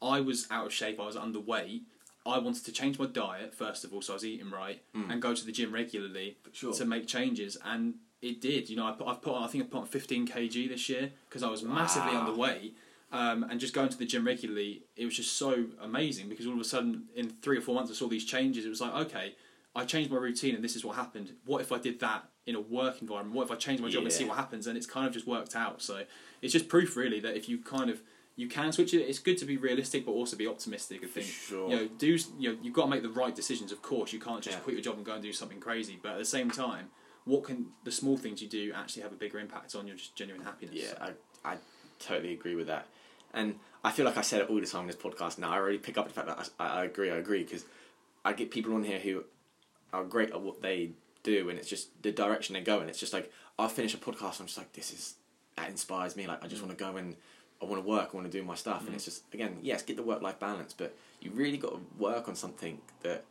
I was out of shape, I was underweight, I wanted to change my diet, first of all, so I was eating right, and go to the gym regularly to make changes, and it did. I think I put on 15 kg this year, because I was massively underweight, and just going to the gym regularly, it was just so amazing, because all of a sudden, in 3 or 4 months, I saw these changes. It was like, okay, I changed my routine, and this is what happened. What if I did that in a work environment? What if I changed my job and see what happens? And it's kind of just worked out. So it's just proof, really, that if you kind of, you can switch it. It's good to be realistic, but also be optimistic. I think you've got to make the right decisions. Of course, you can't just quit your job and go and do something crazy. But at the same time, what can the small things you do actually have a bigger impact on your just genuine happiness? Yeah, I totally agree with that, and I feel like I said it all the time in this podcast. Now I already pick up the fact that I agree because I get people on here who are great at what they do, and it's just the direction they go in. It's just like, I'll finish a podcast, and I'm just like, that inspires me. Like, I just want to go and, I want to work, I want to do my stuff, and it's just, again, yes, get the work-life balance, but you really got to work on something that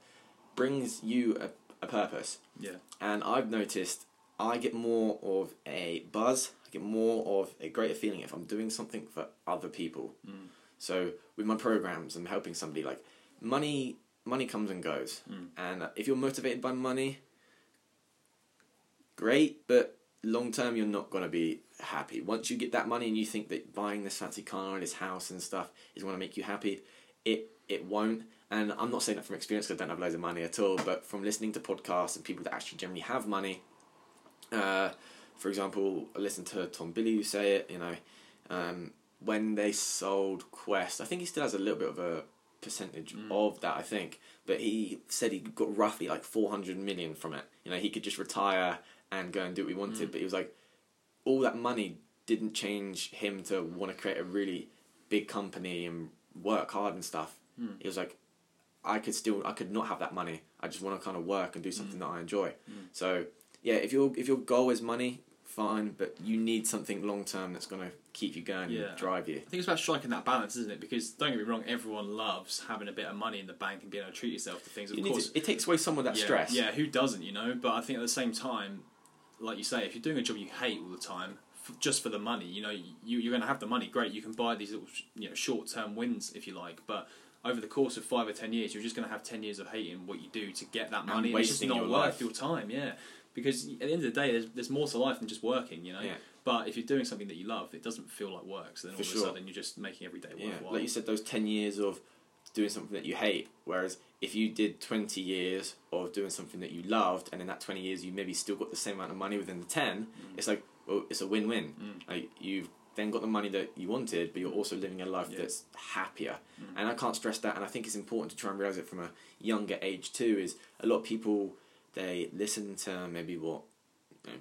brings you a purpose. Yeah. And I've noticed I get more of a buzz, I get more of a greater feeling if I'm doing something for other people. Mm. So with my programs, I'm helping somebody. Like, money comes and goes, and if you're motivated by money, great, but long term, you're not going to be happy. Once you get that money and you think that buying this fancy car and this house and stuff is going to make you happy, it won't. And I'm not saying that from experience, because I don't have loads of money at all, but from listening to podcasts and people that actually generally have money, for example, I listened to Tom Billy who say it, you know, when they sold Quest, I think he still has a little bit of a percentage of that, I think, but he said he got roughly like 400 million from it. You know, he could just retire and go and do what he wanted, but he was like, all that money didn't change him to want to create a really big company and work hard and stuff. He was like, I could not have that money. I just want to kind of work and do something that I enjoy. So yeah, if your goal is money, fine, but you need something long term that's going to keep you going and drive you. I think it's about striking that balance, isn't it? Because don't get me wrong, everyone loves having a bit of money in the bank and being able to treat yourself to things. Of course, it takes away some of that stress. Yeah, who doesn't? You know, but I think at the same time, like you say, if you're doing a job you hate all the time, just for the money, you know, you're going to have the money. Great, you can buy these little, you know, short term wins if you like, but over the course of 5 or 10 years, you're just going to have 10 years of hating what you do to get that money. And it's just not worth your time, because at the end of the day, there's more to life than just working, you know. Yeah. But if you're doing something that you love, it doesn't feel like work. So then all of a sudden, you're just making every day worthwhile. Like you said, those 10 years of doing something that you hate. Whereas if you did 20 years of doing something that you loved, and in that 20 years you maybe still got the same amount of money within the 10, it's like, well, it's a win-win. Like, you've then got the money that you wanted, but you're also living a life that's happier. And I can't stress that. And I think it's important to try and realise it from a younger age too. Is a lot of people, they listen to maybe what, you know,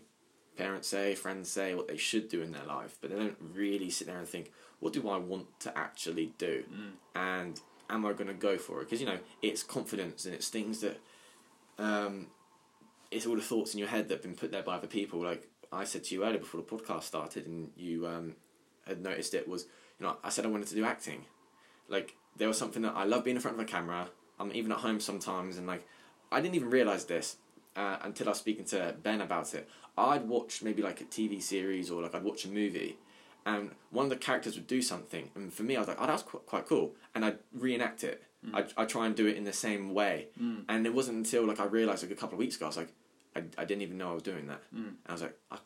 parents say, friends say, what they should do in their life, but they don't really sit there and think, what do I want to actually do? And am I going to go for it? Because, you know, it's confidence and it's things that, it's all the thoughts in your head that have been put there by other people. Like I said to you earlier before the podcast started, and you had noticed it, was, you know, I said I wanted to do acting. Like, there was something that I love being in front of a camera. I'm even at home sometimes, and like, I didn't even realise this until I was speaking to Ben about it. I'd watch maybe like a TV series, or like I'd watch a movie, and one of the characters would do something, and for me I was like, oh, that's quite cool, and I'd reenact it. I try and do it in the same way, and it wasn't until like I realised like a couple of weeks ago, I was like, I didn't even know I was doing that. And I was like, I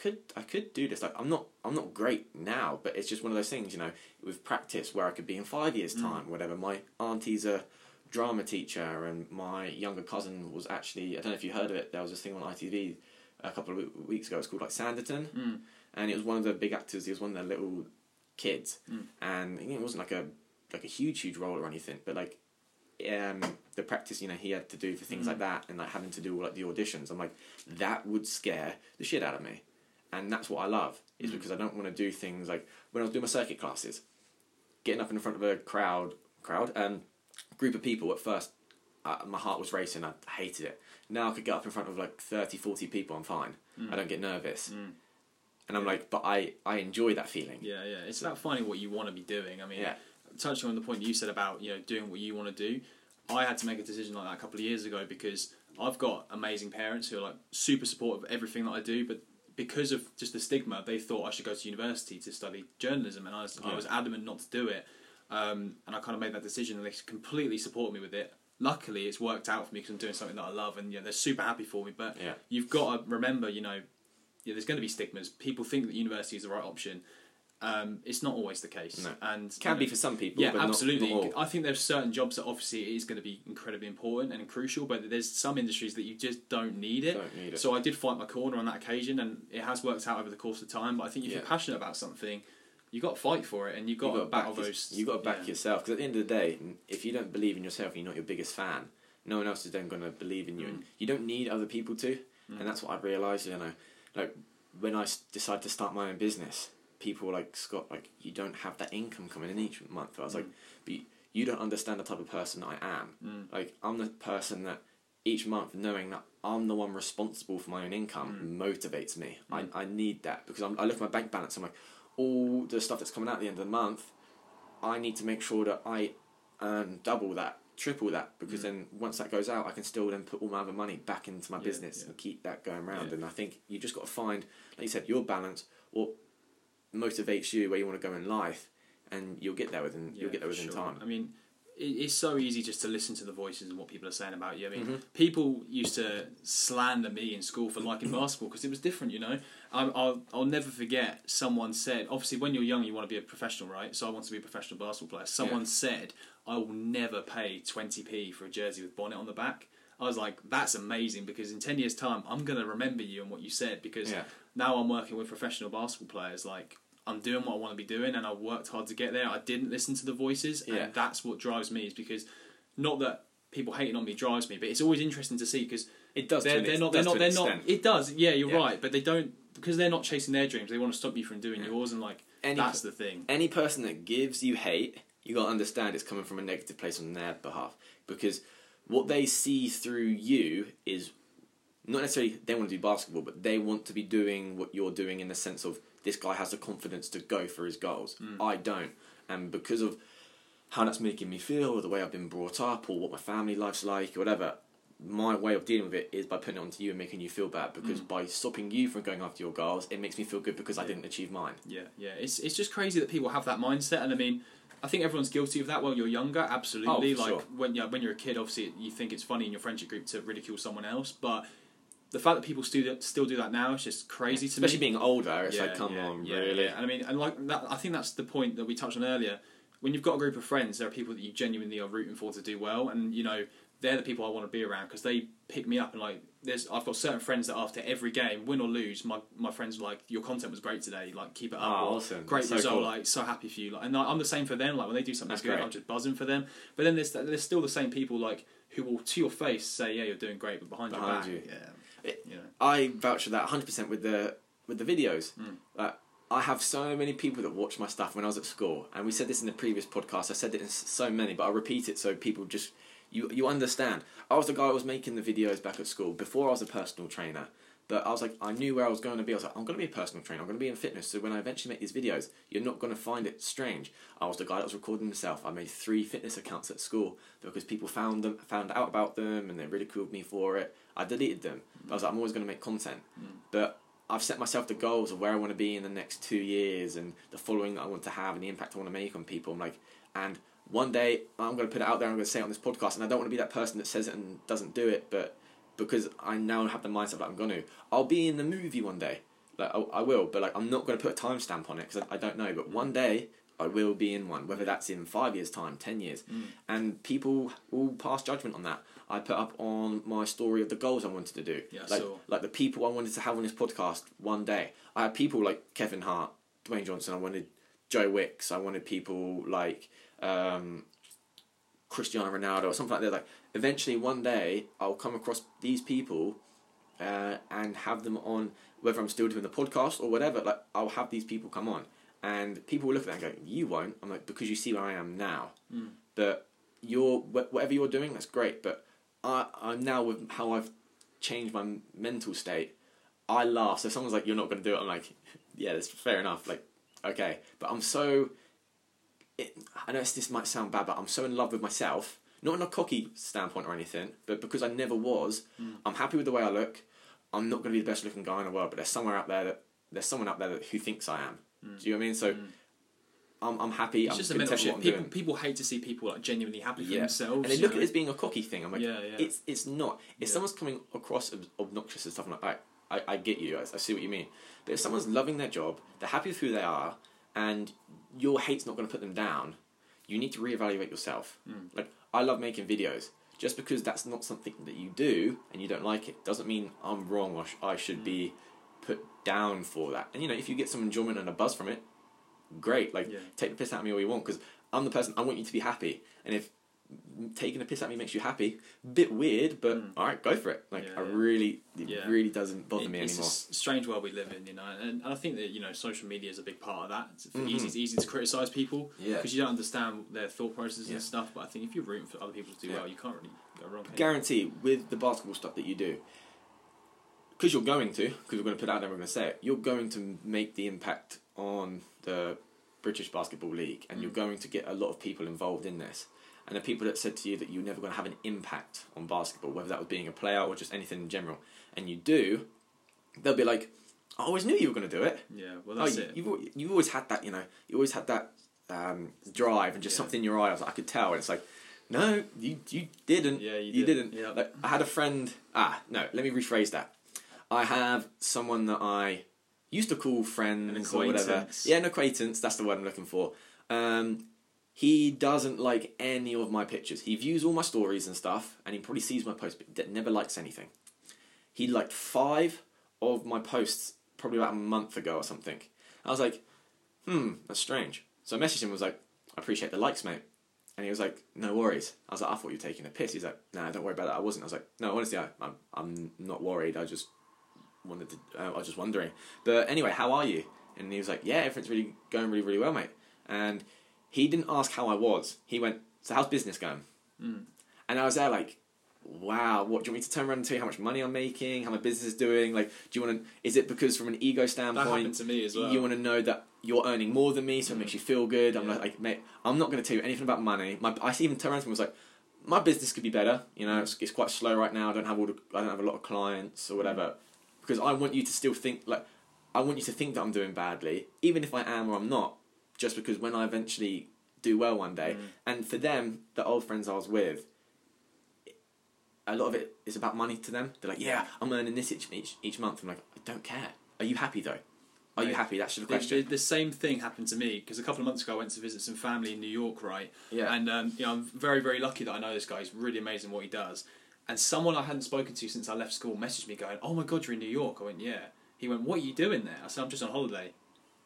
could do this. Like, I'm not great now, but it's just one of those things, you know, with practice, where I could be in 5 years' time, whatever. My auntie's a drama teacher, and my younger cousin was actually, I don't know if you heard of it, there was this thing on ITV a couple of weeks ago, it's called like Sanditon, and it was one of the big actors, he was one of their little kids, and it wasn't like a huge role or anything, but like, the practice, you know, he had to do for things like that, and like having to do all like the auditions, I'm like, that would scare the shit out of me. And that's what I love, is because I don't want to do things like when I was doing my circuit classes, getting up in front of a group of people. At first my heart was racing, I hated it. Now I could get up in front of like 30-40 people, I'm fine. I don't get nervous. And I'm like, but I enjoy that feeling. It's about finding what you want to be doing. I mean, touching on the point you said about, you know, doing what you want to do, I had to make a decision like that a couple of years ago, because I've got amazing parents who are like super supportive of everything that I do, but because of just the stigma, they thought I should go to university to study journalism, and I was adamant not to do it, and I kind of made that decision, and they completely support me with it. Luckily it's worked out for me, because I'm doing something that I love, and, you know, they're super happy for me. But you've got to remember, you know, yeah, there's going to be stigmas. People think that university is the right option. It's not always the case, and can be for some people. Yeah, but absolutely. Not all. I think there's certain jobs that obviously it is going to be incredibly important and crucial, but there's some industries that you just don't need it. So I did fight my corner on that occasion, and it has worked out over the course of time. But I think if you're passionate about something, you got to fight for it, and you got to back yourself. Because at the end of the day, if you don't believe in yourself and you're not your biggest fan, no one else is then going to believe in you, and you don't need other people to. And that's what I've realised. You know, like when I decided to start my own business, people were like, Scott, like, you don't have that income coming in each month. I was like, but you don't understand the type of person I am. Like, I'm the person that each month, knowing that I'm the one responsible for my own income, motivates me. I need that, because I look at my bank balance, I'm like, all the stuff that's coming out at the end of the month, I need to make sure that I earn double that, triple that, because then once that goes out, I can still then put all my other money back into my business and keep that going around. And I think you just got to find, like you said, your balance, or motivates you where you want to go in life, and you'll get there within time. I mean, it's so easy just to listen to the voices and what people are saying about you. I mean, people used to slander me in school for liking basketball, because it was different, you know. I'll never forget, someone said, obviously when you're young you want to be a professional, right? So I want to be a professional basketball player. Someone said, I will never pay 20p for a jersey with Bonnett on the back. I was like, that's amazing, because in 10 years' time, I'm going to remember you and what you said, because now I'm working with professional basketball players. Like, I'm doing what I want to be doing, and I worked hard to get there. I didn't listen to the voices, and that's what drives me, is because not that people hating on me drives me, but it's always interesting to see, because it does. They're not. It does. Yeah, you're right, but they don't, because they're not chasing their dreams. They want to stop you from doing yours, and like that's the thing. Any person that gives you hate, you got to understand it's coming from a negative place on their behalf, because what they see through you is not necessarily they want to do basketball, but they want to be doing what you're doing in the sense of, this guy has the confidence to go for his goals. I don't, and because of how that's making me feel, or the way I've been brought up, or what my family life's like, or whatever, my way of dealing with it is by putting it onto you and making you feel bad, because by stopping you from going after your goals, it makes me feel good because I didn't achieve mine. It's just crazy that people have that mindset, and I mean, I think everyone's guilty of that while you're younger, absolutely. When you're a kid, obviously, you think it's funny in your friendship group to ridicule someone else, but the fact that people still do that now is just crazy to me. Especially being older, it's come on, really. Yeah. And I mean, and like that, I think that's the point that we touched on earlier. When you've got a group of friends, there are people that you genuinely are rooting for to do well, and you know they're the people I want to be around, because they pick me up. And like, I've got certain friends that after every game, win or lose, my friends are like, "Your content was great today. Like, keep it up. Awesome. Great that's result. So cool. Like, so happy for you." Like, and I'm the same for them. Like, when they do something that's good, great. I'm just buzzing for them. But then there's still the same people like who will to your face say, "Yeah, you're doing great," but behind your back, you. I vouch for that 100% with the videos. I have so many people that watch my stuff when I was at school, and we said this in the previous podcast, I said it in so many, but I'll repeat it so people just you understand. I was the guy who was making the videos back at school before I was a personal trainer, but I was like, I knew where I was going to be. I was like, I'm going to be a personal trainer, I'm going to be in fitness, so when I eventually make these videos, you're not going to find it strange. I was the guy that was recording himself. I made 3 fitness accounts at school because people found out about them and they ridiculed me for it. I deleted them. I was like, I'm always going to make content. But I've set myself the goals of where I want to be in the next 2 years and the following that I want to have and the impact I want to make on people. I'm like, and one day I'm going to put it out there, I'm going to say it on this podcast, and I don't want to be that person that says it and doesn't do it, but because I now have the mindset that I'm going to. I'll be in the movie one day. Like, I will, but like, I'm not going to put a timestamp on it because I don't know, but one day I will be in one, whether that's in 5 years' time, 10 years. And people will pass judgment on that. I put up on my story of the goals I wanted to do. Yeah, like the people I wanted to have on this podcast one day. I had people like Kevin Hart, Dwayne Johnson, I wanted Joe Wicks, I wanted people like Cristiano Ronaldo or something like that. Like, eventually one day I'll come across these people and have them on, whether I'm still doing the podcast or whatever, like I'll have these people come on. And people will look at that and go, you won't. I'm like, because you see where I am now. But whatever you're doing, that's great, but I'm now with how I've changed my mental state. I laugh. So if someone's like, "You're not going to do it," I'm like, "Yeah, that's fair enough." Like, okay, but I'm so. I know this might sound bad, but I'm so in love with myself. Not in a cocky standpoint or anything, but because I never was, I'm happy with the way I look. I'm not going to be the best looking guy in the world, but there's someone out there who thinks I am. Do you know what I mean? So. I'm happy. It's just a mental shift. People hate to see people like genuinely happy for themselves. And they look at it as being a cocky thing. I'm like, it's not. If someone's coming across obnoxious and stuff, I'm like, I get you. I see what you mean. But if someone's loving their job, they're happy with who they are, and your hate's not going to put them down, you need to reevaluate yourself. Like, I love making videos. Just because that's not something that you do and you don't like it doesn't mean I'm wrong or I should be put down for that. And you know, if you get some enjoyment and a buzz from it, great. Like, take the piss out of me all you want, because I'm the person, I want you to be happy, and if taking the piss out of me makes you happy, bit weird, but alright, go for it. Like, it really doesn't bother me anymore. It's a strange world we live in, you know, and I think that, you know, social media is a big part of that. It's easy to criticise people, because you don't understand their thought processes and stuff, but I think if you're rooting for other people to do well, you can't really go wrong. Guarantee, with the basketball stuff that you do, because we're going to put it out there and we're going to say it, you're going to make the impact on the British Basketball League, and you're going to get a lot of people involved in this, and the people that said to you that you're never going to have an impact on basketball, whether that was being a player or just anything in general, and you do, they'll be like, I always knew you were going to do it. Yeah, well, that's it. You've always had that, you know, you always had that drive and just something in your eye. I could tell, and it's like, no, you didn't. Yeah, you didn't. Yeah. Like, I had a friend, let me rephrase that. I have someone that I used to call friends or whatever. Yeah, an acquaintance, that's the word I'm looking for. He doesn't like any of my pictures. He views all my stories and stuff, and he probably sees my posts, but never likes anything. He liked 5 of my posts probably about a month ago or something. I was like, that's strange. So I messaged him and was like, I appreciate the likes, mate. And he was like, no worries. I was like, I thought you were taking a piss. He's like, nah, don't worry about that. I wasn't. I was like, no, honestly, I'm not worried. I just wanted to, I was just wondering. But anyway, how are you? And he was like, yeah, everything's really going really, really well, mate. And he didn't ask how I was. He went, so how's business going? Mm. And I was there like, wow, what, do you want me to turn around and tell you how much money I'm making, how my business is doing? Like, do you want to, is it because from an ego standpoint, that happened to me as well. You want to know that you're earning more than me, so it makes you feel good? I'm like, mate, I'm not going to tell you anything about money. I even turned around to him and was like, my business could be better. You know, it's quite slow right now. I don't have a lot of clients or whatever, because I want you to still think, like, I want you to think that I'm doing badly, even if I am or I'm not, just because when I eventually do well one day, and for them, the old friends I was with, a lot of it is about money to them. They're like, yeah, I'm earning this each month. I'm like, I don't care. Are you happy though? Are you happy? That's the question. The same thing happened to me, because a couple of months ago I went to visit some family in New York, right? Yeah. And you know, I'm very, very lucky that I know this guy. He's really amazing what he does. And someone I hadn't spoken to since I left school messaged me going, oh my God, you're in New York. I went, yeah. He went, what are you doing there? I said, I'm just on holiday.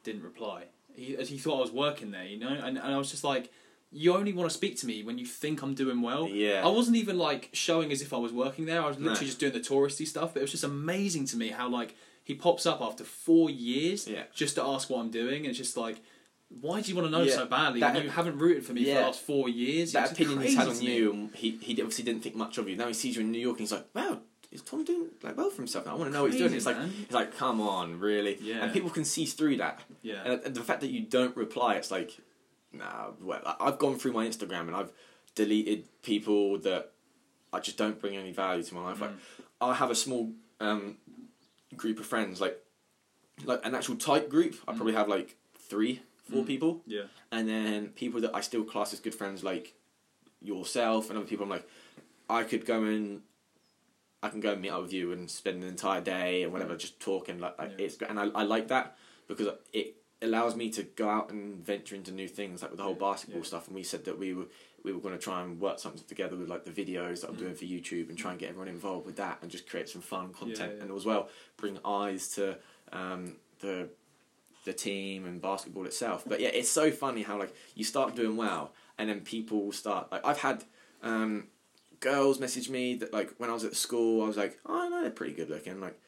Didn't reply. He thought I was working there, you know? And I was just like, you only want to speak to me when you think I'm doing well. Yeah. I wasn't even like showing as if I was working there. I was literally just doing the touristy stuff. But it was just amazing to me how like he pops up after 4 years just to ask what I'm doing. And it's just like, why do you want to know so badly when you haven't rooted for me for the last 4 years? That opinion he's had on you, and he obviously didn't think much of you. Now he sees you in New York and he's like, wow, is Tom doing like well for himself now? I want to know what he's doing. It's like, come on, really? Yeah. And people can see through that. Yeah. And the fact that you don't reply, it's like, nah, well, I've gone through my Instagram and I've deleted people that I just don't bring any value to my life. Like, I have a small group of friends, like an actual tight group. I probably have like 3-4 people. Yeah. And then people that I still class as good friends, like yourself and other people. I'm like, I can go and meet up with you and spend an entire day and whatever, just talking. It's great. And I like that, because it allows me to go out and venture into new things, like with the whole basketball stuff. And we said that we were going to try and work something together with like the videos that I'm doing for YouTube, and try and get everyone involved with that and just create some fun content, and as well bring eyes to the team and basketball itself. But yeah, it's so funny how like you start doing well and then people start, like, I've had girls message me that, like, when I was at school I was like, oh no, they're pretty good looking, like,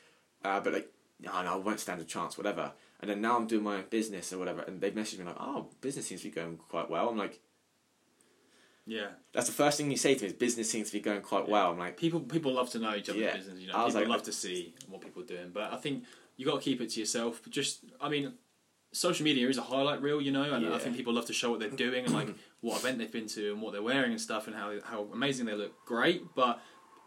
but like, no, I won't stand a chance, whatever. And then now I'm doing my own business or whatever, and they've messaged me like, oh, business seems to be going quite well. I'm like, yeah. That's the first thing you say to me, is business seems to be going quite well. I'm like, people love to know each other's business, you know. People love to see what people are doing. But I think you got to keep it to yourself. But just, I mean, social media is a highlight reel, you know, and I think people love to show what they're doing and like what event they've been to and what they're wearing and stuff, and how amazing they look. Great, but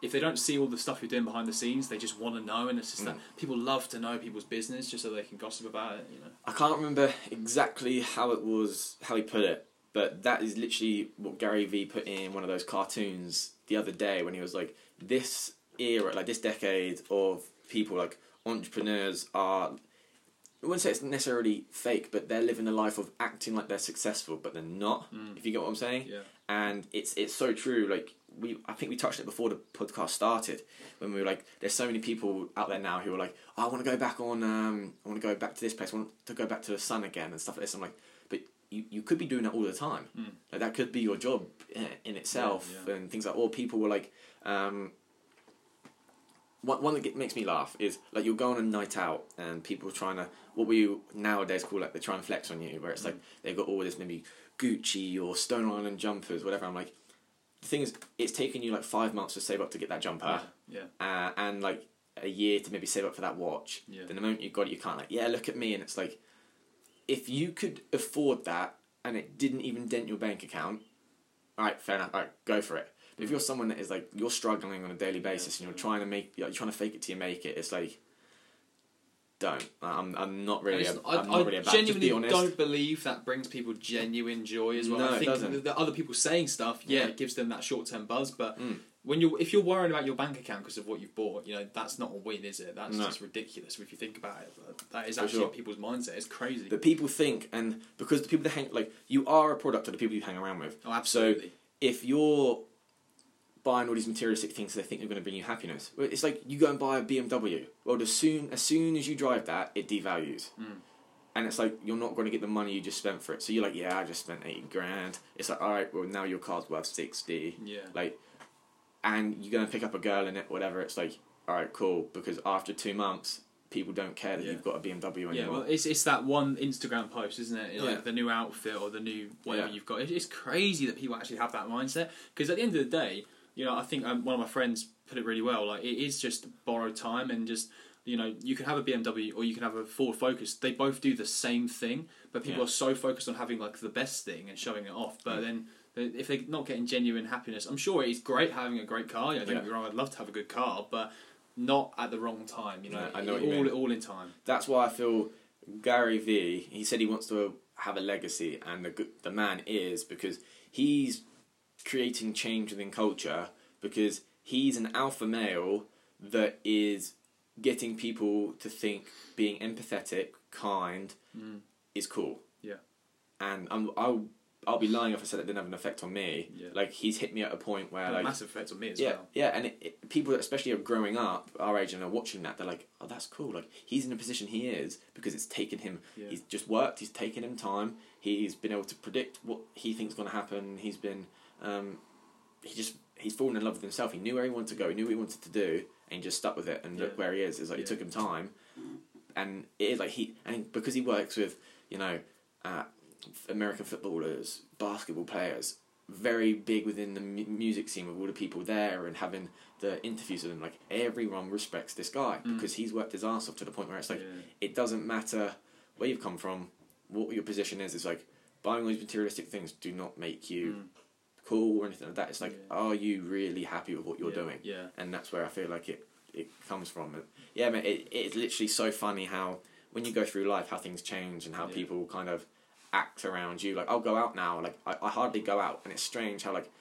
if they don't see all the stuff you're doing behind the scenes, they just want to know, and it's just that people love to know people's business just so they can gossip about it, you know. I can't remember exactly how he put it, but that is literally what Gary Vee put in one of those cartoons the other day, when he was like, this era, like this decade of people, like entrepreneurs are, I wouldn't say it's necessarily fake, but they're living a life of acting like they're successful, but they're not, if you get what I'm saying. Yeah. And it's so true, like, I think we touched it before the podcast started, when we were like, there's so many people out there now who are like, oh, I want to go back to this place, I want to go back to the sun again and stuff like this. I'm like, but you could be doing that all the time. Like, that could be your job in itself, and things like that. Or people were like, one that makes me laugh is, like, you'll go on a night out and people are trying to, what we nowadays call, like, they're trying to flex on you, where it's like, they've got all this maybe Gucci or Stone Island jumpers, whatever. I'm like, the thing is, it's taken you like 5 months to save up to get that jumper, and like a year to maybe save up for that watch. Then the moment you got it, you can't, like, look at me. And it's like, if you could afford that and it didn't even dent your bank account, alright, fair enough, alright, go for it. But if you're someone that is like, you're struggling on a daily basis, and you're trying to you're trying to fake it till you make it, it's like, don't. I'm not really about. Genuinely, to be honest, don't believe that brings people genuine joy as well. No, I think it doesn't. The other people saying stuff, it gives them that short term buzz, but if you're worrying about your bank account because of what you've bought, you know, that's not a win, is it? That's just ridiculous if you think about it. That is actually people's mindset. It's crazy. But people think, and because the people that hang, like, you are a product of the people you hang around with. Oh, absolutely. So if you're buying all these materialistic things they think they're going to bring you happiness, it's like you go and buy a BMW. Well, as soon as you drive that, it devalues. Mm. And it's like, you're not going to get the money you just spent for it. So you're like, yeah, I just spent 8 grand. It's like, all right, well, now your car's worth 60. Yeah. Like, and you're going to pick up a girl in it, whatever. It's like, all right, cool. Because after 2 months, people don't care that you've got a BMW anymore. Yeah, well, it's that one Instagram post, isn't it? Like the new outfit or the new whatever you've got. It's crazy that people actually have that mindset. Because at the end of the day, you know, I think one of my friends put it really well. Like, it is just borrowed time and just... You know, you can have a BMW or you can have a Ford Focus. They both do the same thing, but people are so focused on having, like, the best thing and showing it off. But then, if they're not getting genuine happiness, I'm sure it's great having a great car. You know, don't get me wrong, I'd love to have a good car, but not at the wrong time. You know, I know what you mean. All in time. That's why I feel Gary Vee. He said he wants to have a legacy, and the man is, because he's creating change within culture, because he's an alpha male that is getting people to think being empathetic, kind, is cool. Yeah. And I'll be lying if I said it didn't have an effect on me. Yeah. Like, he's hit me at a point where... a massive effect on me as well. Yeah, and people, especially are growing up, our age, and are watching that, they're like, oh, that's cool. Like, he's in the position he is because it's taken him... Yeah. He's just worked, he's taken him time, he's been able to predict what he thinks is going to happen, he's been... He's fallen in love with himself, he knew where he wanted to go, he knew what he wanted to do, and just stuck with it, and look where he is. It's like it took him time, and it is like because he works with, you know, American footballers, basketball players, very big within the music scene with all the people there, and having the interviews with them. Like, everyone respects this guy because he's worked his ass off to the point where it's like it doesn't matter where you've come from, what your position is. It's like buying all these materialistic things do not make you cool or anything like that. It's like, are you really happy with what you're doing? Yeah. And that's where I feel like it comes from. Yeah, man, it's literally so funny how when you go through life, how things change and how people kind of act around you. Like, I'll go out now. Like, I hardly go out, and it's strange how, like,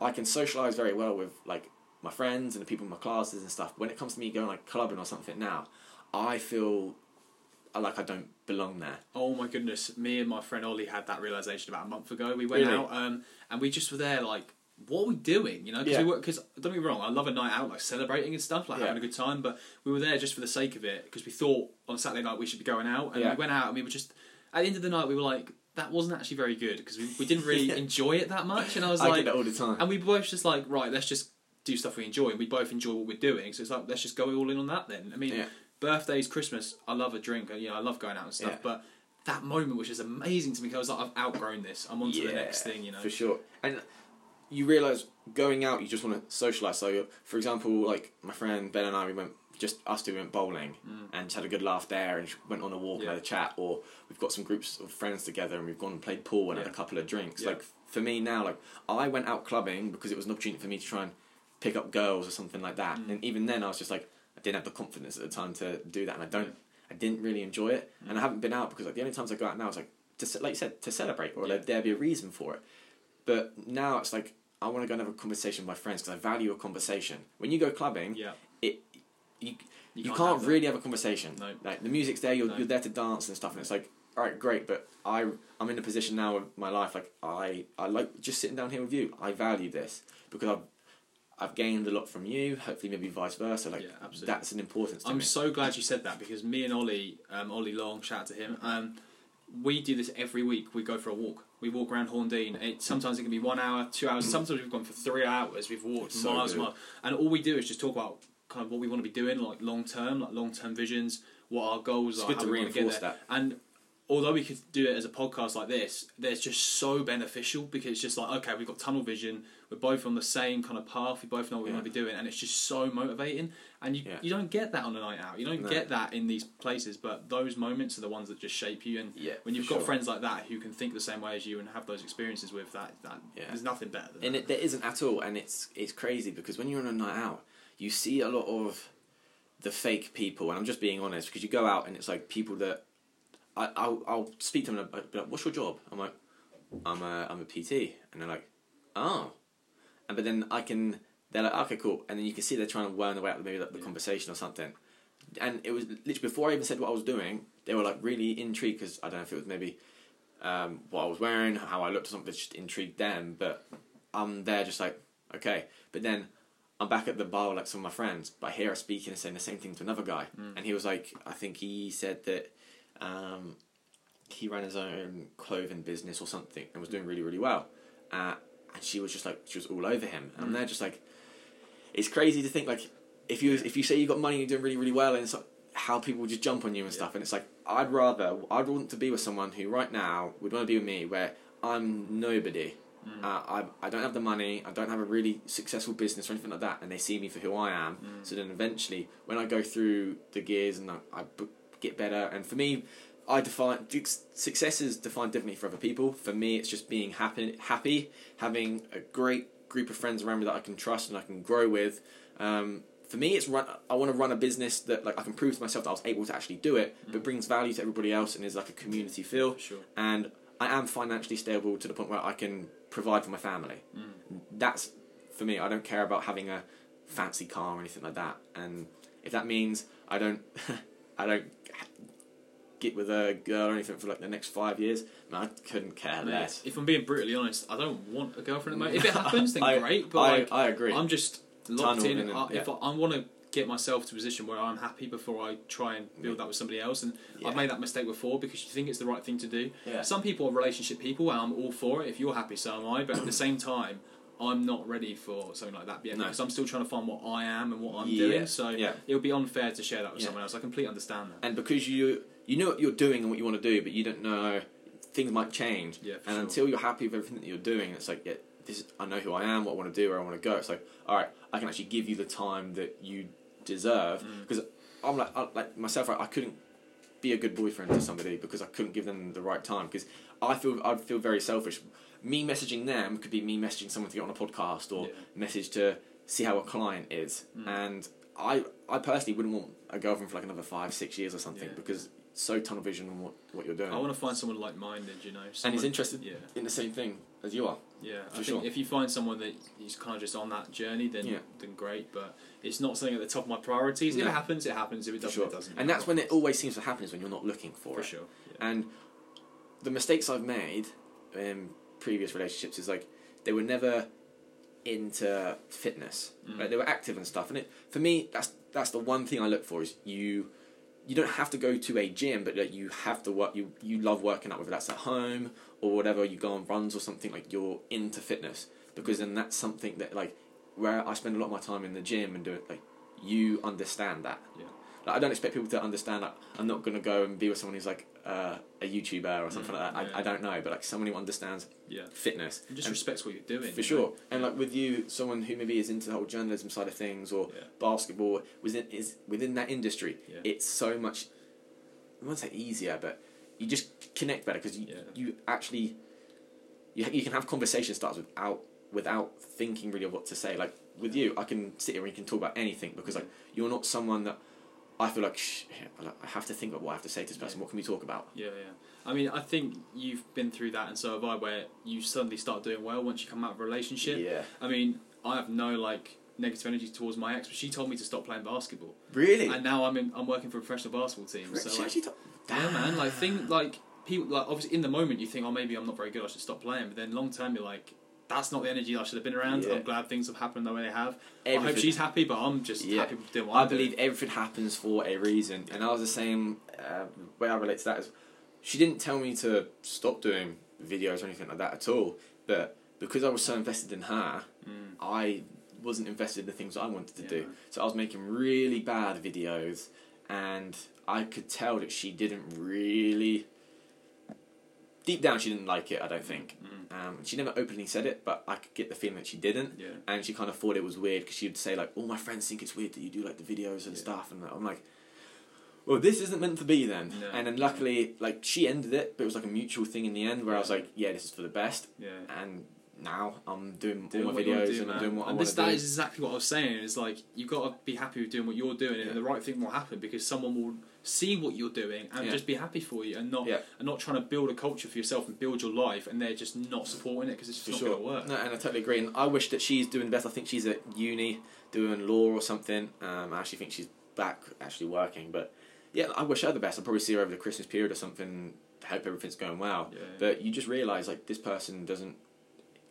I can socialise very well with, like, my friends and the people in my classes and stuff. But when it comes to me going, like, clubbing or something now, I feel... like I don't belong there. Oh my goodness, me and my friend Ollie had that realisation about a month ago. We went out and we just were there like, what are we doing? You know, because don't get me wrong, I love a night out, like celebrating and stuff, like having a good time, but we were there just for the sake of it because we thought on Saturday night we should be going out, and we went out and we were just, at the end of the night we were like, that wasn't actually very good because we didn't really enjoy it that much, and I was like... I get that all the time. And we both just like, right, let's just do stuff we enjoy, and we both enjoy what we're doing, so it's like, let's just go all in on that then. I mean... Yeah. Birthdays, Christmas, I love a drink. You know, I love going out and stuff. Yeah. But that moment, which is amazing to me, because I was like, I've outgrown this. I'm on to the next thing, you know. For sure. And you realise going out, you just want to socialise. So, for example, like my friend Ben and I, we went bowling and just had a good laugh there and went on a walk and had a chat. Or we've got some groups of friends together and we've gone and played pool and had a couple of drinks. Yeah. Like, for me now, like I went out clubbing because it was an opportunity for me to try and pick up girls or something like that. And even then I was just like, I didn't have the confidence at the time to do that, and I didn't really enjoy it, and I haven't been out because, like, the only times I go out now is like to, like you said, to celebrate, or let there be a reason for it. But now it's like I want to go and have a conversation with my friends because I value a conversation. When you go clubbing, you can't really have a conversation. No. Like the music's there, you're there to dance and stuff, and it's like, all right, great, but I'm in a position now of my life, like I like just sitting down here with you. I value this because I've gained a lot from you, hopefully maybe vice versa. Like, that's an importance to me. I'm so glad you said that, because me and Ollie Long, shout out to him, we do this every week. We go for a walk. We walk around Horndean. Sometimes it can be 1 hour, 2 hours. Sometimes we've gone for 3 hours. We've walked miles and miles. And all we do is just talk about kind of what we want to be doing, like long-term visions, what our goals are. It's good to reinforce that. And although we could do it as a podcast like this, there's just so beneficial because it's just like, okay, we've got tunnel vision, we're both on the same kind of path, we both know what we want to be doing, and it's just so motivating. And you don't get that on a night out. You don't get that in these places, but those moments are the ones that just shape you. And when you've got friends like that who can think the same way as you and have those experiences with that there's nothing better than that. And there isn't at all, and it's crazy because when you're on a night out, you see a lot of the fake people, and I'm just being honest, because you go out and it's like people that... I'll speak to them and I'll be like, what's your job? I'm like, I'm a PT. And they're like, oh. But then I can they're like, okay, cool. And then you can see they're trying to worm their way out maybe like the conversation or something. And it was literally before I even said what I was doing, they were like really intrigued because I don't know if it was maybe what I was wearing, how I looked or something that just intrigued them. But I'm there just like, okay. But then I'm back at the bar with like some of my friends, but I hear us speaking and saying the same thing to another guy. Mm. And he was like, I think he said that he ran his own clothing business or something and was doing really, really well. And she was just like, she was all over him. And I'm there just like, it's crazy to think like, if you say you got money and you're doing really, really well, and it's like how people just jump on you and stuff. And it's like, I'd want to be with someone who right now would want to be with me where I'm nobody. I don't have the money, I don't have a really successful business or anything like that, and they see me for who I am. So then eventually when I go through the gears and I get better, and for me I define success is defined differently for other people. For me it's just being happy, having a great group of friends around me that I can trust and I can grow with. For me it's I want to run a business that like I can prove to myself that I was able to actually do it, but brings value to everybody else and is like a community feel. Sure. And I am financially stable to the point where I can provide for my family. That's for me. I don't care about having a fancy car or anything like that, and if that means I don't get with a girl or anything for like the next 5 years, man, I couldn't care less. If I'm being brutally honest, I don't want a girlfriend at the moment. If it happens then great, but I agree. I'm just locked in. If I want to get myself to a position where I'm happy before I try and build that with somebody else, and I've made that mistake before because you think it's the right thing to do. Some people are relationship people, and I'm all for it. If you're happy, so am I, but at the same time I'm not ready for something like that yet, because I'm still trying to find what I am and what I'm doing, so it would be unfair to share that with someone else. I completely understand that, and because you know what you're doing and what you want to do, but you don't know, things might change, until you're happy with everything that you're doing, it's like this is, I know who I am, what I want to do, where I want to go. It's like, alright, I can actually give you the time that you deserve, because I'm like, myself, I couldn't be a good boyfriend to somebody because I couldn't give them the right time, because I'd feel very selfish. Me messaging them could be me messaging someone to get on a podcast, or message to see how a client is, and I personally wouldn't want a girlfriend for like another 5-6 years or something, because it's so tunnel vision on what you're doing. I want to find someone like-minded, someone, and is interested in the same thing as you are. I think if you find someone that is kind of just on that journey, then great, but it's not something at the top of my priorities. If it happens, it happens. If it doesn't, it doesn't. And that's when it always seems to happen, is when you're not looking for it. For sure. Yeah. And the mistakes I've made in previous relationships is like, they were never into fitness. Like, they were active and stuff. And for me, that's the one thing I look for, is you don't have to go to a gym, but like, you have to work. You love working out, whether that's at home or whatever, you go on runs or something, like you're into fitness, because then that's something that, like, where I spend a lot of my time in the gym and do it, like, you understand that. Yeah. Like, I don't expect people to understand, like, I'm not going to go and be with someone who's like a YouTuber or something like that. Yeah. I don't know, but like someone who understands fitness. And just respects what you're doing. For sure. Know? And like with you, someone who maybe is into the whole journalism side of things, or basketball, is within that industry, it's so much, I won't say easier, but you just connect better, because you actually, you can have conversation starts without thinking really of what to say. Like with you, I can sit here and you can talk about anything, because like you're not someone that I feel like, I have to think about what I have to say to this person. What can we talk about? I mean, I think you've been through that, and so have I, where you suddenly start doing well once you come out of a relationship. I mean, I have no like negative energy towards my ex, but she told me to stop playing basketball. Really? And now I'm working for a professional basketball team. So she actually man, like people, like, obviously in the moment you think, oh, maybe I'm not very good, I should stop playing, but then long term you're like, that's not the energy I should have been around. I'm glad things have happened the way they have. I hope she's happy, but I'm just happy with doing what I believe. Everything happens for a reason, and I was the same. Way I relate to that is, she didn't tell me to stop doing videos or anything like that at all, but because I was so invested in her, I wasn't invested in the things I wanted to do, so I was making really bad videos, and I could tell that she didn't really, deep down she didn't like it, I don't think. She never openly said it, but I could get the feeling that she didn't, and she kind of thought it was weird, because she would say like, all my friends think it's weird that you do like the videos and stuff, and I'm like, well, this isn't meant to be then. And then luckily, like, she ended it, but it was like a mutual thing in the end, where I was like, this is for the best, and now I'm doing all my videos and I'm doing what I want to do. That is exactly what I was saying. It's like, you've got to be happy with doing what you're doing, and the right thing will happen because someone will see what you're doing and just be happy for you, and not trying to build a culture for yourself and build your life, and they're just not supporting it because it's just not going to work. No, and I totally agree. And I wish that she's doing the best. I think she's at uni doing law or something. I actually think she's back actually working, but yeah, I wish her the best. I'll probably see her over the Christmas period or something. Hope everything's going well. But you just realise, like, this person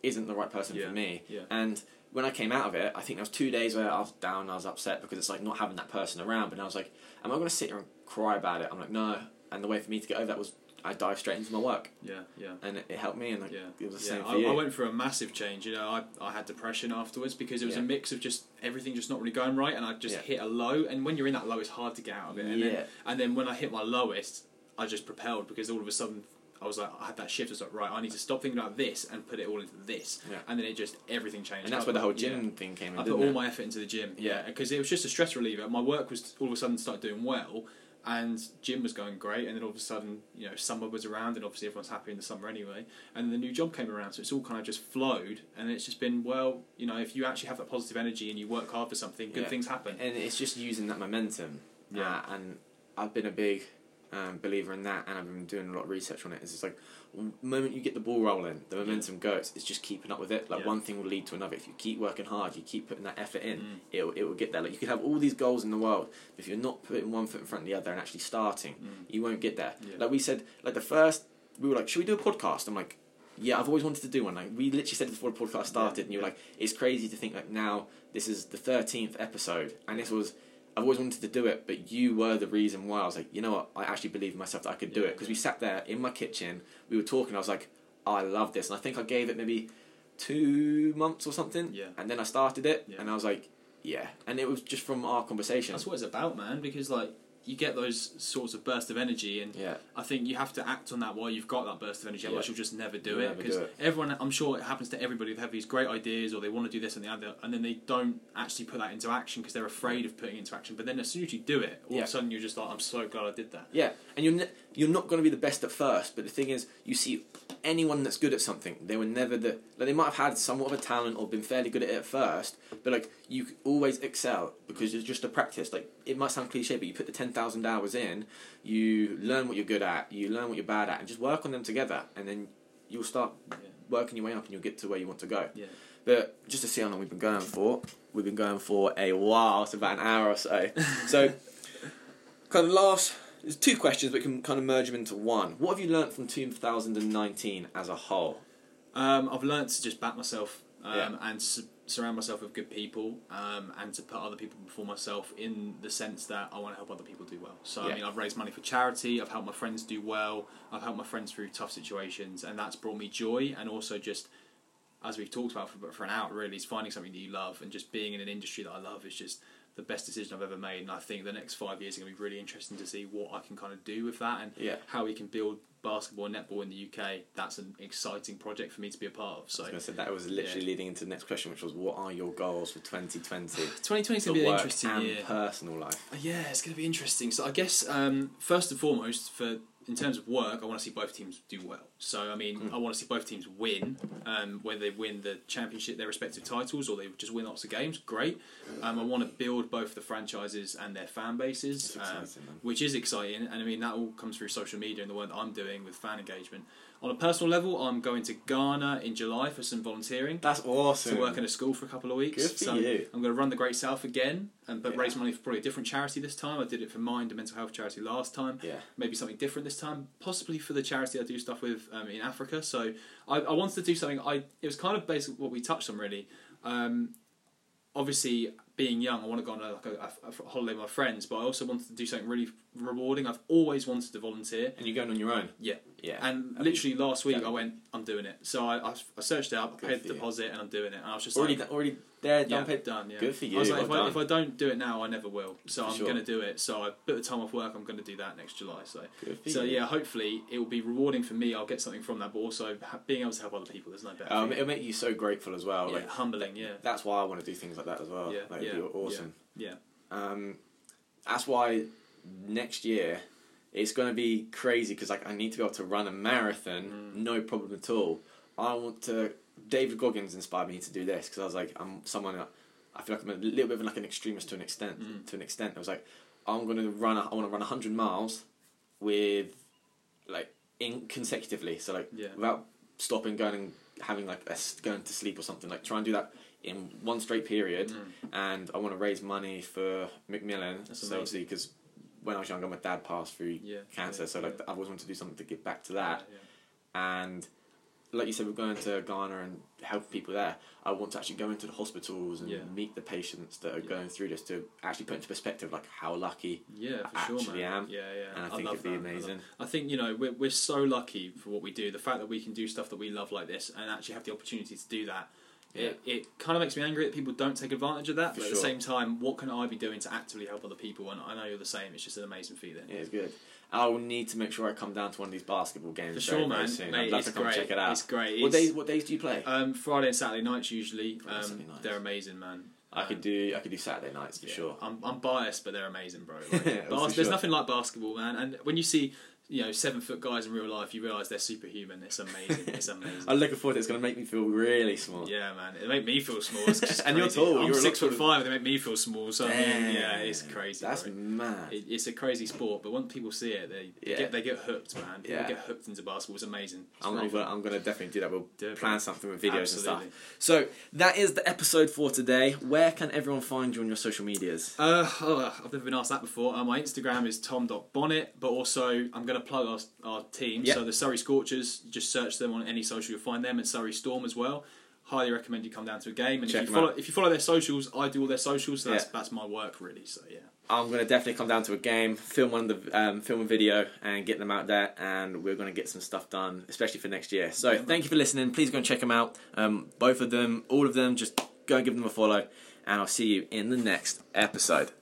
isn't the right person for me. And when I came out of it, I think there was 2 days where I was down, I was upset because it's like not having that person around. But I was like, am I going to sit here and cry about it? I'm like, no. And the way for me to get over that was I dive straight into my work. And it helped me, and like, it was the same for you. I went through a massive change. You know, I had depression afterwards because it was a mix of just everything just not really going right, and I just hit a low. And when you're in that low, it's hard to get out of it. And then when I hit my lowest, I just propelled, because all of a sudden I was like, I had that shift. I was like, right, I need to stop thinking about this and put it all into this. And then it just, everything changed. And that's where the whole gym thing came in. I put all my effort into the gym. Because it was just a stress reliever. My work was all of a sudden started doing well, and gym was going great, and then all of a sudden, you know, summer was around, and obviously everyone's happy in the summer anyway, and the new job came around, so it's all kind of just flowed, and it's just been, well, you know, if you actually have that positive energy and you work hard for something, good things happen. And it's just using that momentum. And I've been a big believer in that, and I've been doing a lot of research on it. It's just like, the moment you get the ball rolling, the momentum goes. It's just keeping up with it. Like, one thing will lead to another. If you keep working hard, you keep putting that effort in, it will get there. Like, you could have all these goals in the world, but if you're not putting one foot in front of the other and actually starting, you won't get there. Like we said, like we were like, should we do a podcast? I'm like, yeah, I've always wanted to do one. Like, we literally said before the podcast started, and you were like, it's crazy to think, like, now this is the 13th episode, and this was, I've always wanted to do it, but you were the reason why. I was like, you know what? I actually believe in myself that I could do it. Because we sat there in my kitchen, we were talking, I was like, oh, I love this. And I think I gave it maybe 2 months or something. And then I started it, and I was like, And it was just from our conversation. That's what it's about, man, because, like, you get those sorts of bursts of energy, and I think you have to act on that while you've got that burst of energy, otherwise you'll just never do it. Because everyone, I'm sure it happens to everybody, they have these great ideas, or they want to do this and the other, and then they don't actually put that into action because they're afraid of putting it into action. But then as soon as you do it, all of a sudden you're just like, I'm so glad I did that. And you're not going to be the best at first, but the thing is, you see anyone that's good at something, they were never the, like, they might have had somewhat of a talent or been fairly good at it at first, but, like, you always excel because it's just a practice. Like, it might sound cliche, but you put the 10,000 hours in, you learn what you're good at, you learn what you're bad at, and just work on them together, and then you'll start working your way up, and you'll get to where you want to go. But just to see how long we've been going for a while. It's about an hour or so. So, kind of last, there's two questions, but we can kind of merge them into one. What have you learnt from 2019 as a whole? I've learnt to just back myself and surround myself with good people, and to put other people before myself, in the sense that I want to help other people do well. So, I mean, I've raised money for charity, I've helped my friends do well, I've helped my friends through tough situations, and that's brought me joy, and also just, as we've talked about for an hour really, is finding something that you love, and just being in an industry that I love is just the best decision I've ever made. And I think the next 5 years are going to be really interesting to see what I can kind of do with that, and how we can build basketball and netball in the UK. That's an exciting project for me to be a part of. So I said that was literally leading into the next question, which was, what are your goals for 2020? 2020 is going to be an interesting year. Personal life. Yeah, it's going to be interesting. So I guess first and foremost, in terms of work, I want to see both teams do well. So, I mean, I want to see both teams win, whether they win the championship, their respective titles, or they just win lots of games, great. I want to build both the franchises and their fan bases, exciting, which is exciting. And, I mean, that all comes through social media and the work that I'm doing with fan engagement. On a personal level, I'm going to Ghana in July for some volunteering. That's awesome. To work in a school for a couple of weeks. Good for you. I'm going to run the Great South again, but raise money for probably a different charity this time. I did it for Mind, a mental health charity, last time. Maybe something different this time. Possibly for the charity I do stuff with in Africa. So I wanted to do something. It was kind of basically what we touched on, really. Obviously, being young, I want to go on a holiday with my friends, but I also wanted to do something really rewarding. I've always wanted to volunteer. And you're going on your own? Yeah. And literally last week, I went, I'm doing it. So I searched it up, I paid the deposit, and I'm doing it. And I was just already there, done, paid. Done, yeah. Good for you. I was like, if I don't do it now, I never will. So I'm going to do it. So I put the time off work, I'm going to do that next July. So, yeah, hopefully it will be rewarding for me. I'll get something from that, but also being able to help other people, there's no better. It'll make you so grateful as well. Yeah, like, humbling, that's why I want to do things like that as well. Yeah, like, it'd be awesome. That's why next year it's going to be crazy, because, like, I need to be able to run a marathon, no problem at all. I want to David Goggins inspired me to do this, because I was like, I'm someone that I feel like I'm a little bit of like an extremist to an extent. To an extent, I was like, I want to run 100 miles with like consecutively, so like without stopping, going and having like going to sleep or something. Like try and do that in one straight period. And I want to raise money for Macmillan. That's amazing. Obviously, because when I was younger, my dad passed through cancer, so like I always wanted to do something to give back to that. And like you said, we're going to Ghana and help people there. I want to actually go into the hospitals and meet the patients that are going through this, to actually put into perspective like how lucky I am. And I think it'd be amazing. I think, you know, we're so lucky for what we do. The fact that we can do stuff that we love like this and actually have the opportunity to do that, it kind of makes me angry that people don't take advantage of that. But at the same time, what can I be doing to actively help other people? And I know you're the same. It's just an amazing feeling. Yeah, it's good. I will need to make sure I come down to one of these basketball games. For sure, man. Soon. Mate, I'd love to come check it out. It's great. What days do you play? Friday and Saturday nights usually. Saturday nights. They're amazing, man. I could do Saturday nights for sure. I'm biased, but they're amazing, bro. Like, there's nothing like basketball, man. And when you see, you know, 7-foot guys in real life, you realise they're superhuman. It's amazing. It's amazing. I'm looking forward to it. It's going to make me feel really small. Yeah, man. It made me feel small. It's just and you're tall. I'm 6'5", and they make me feel small. So yeah, it's crazy. That's mad. It's a crazy sport, but once people see it, they get hooked, man. People get hooked into basketball. It's amazing. I'm going to definitely do that. We'll plan something with videos and stuff. So that is the episode for today. Where can everyone find you on your social medias? I've never been asked that before. My Instagram is tom.bonnet, but also I'm going to plug our team. So the Surrey Scorchers, just search them on any social, you'll find them, and Surrey Storm as well. Highly recommend you come down to a game, and if you follow their socials, I do all their socials, so that's my work really. So I'm going to definitely come down to a game, film a video and get them out there, and we're going to get some stuff done, especially for next year. So thank you for listening. Please go and check them out, both of them, all of them. Just go and give them a follow, and I'll see you in the next episode.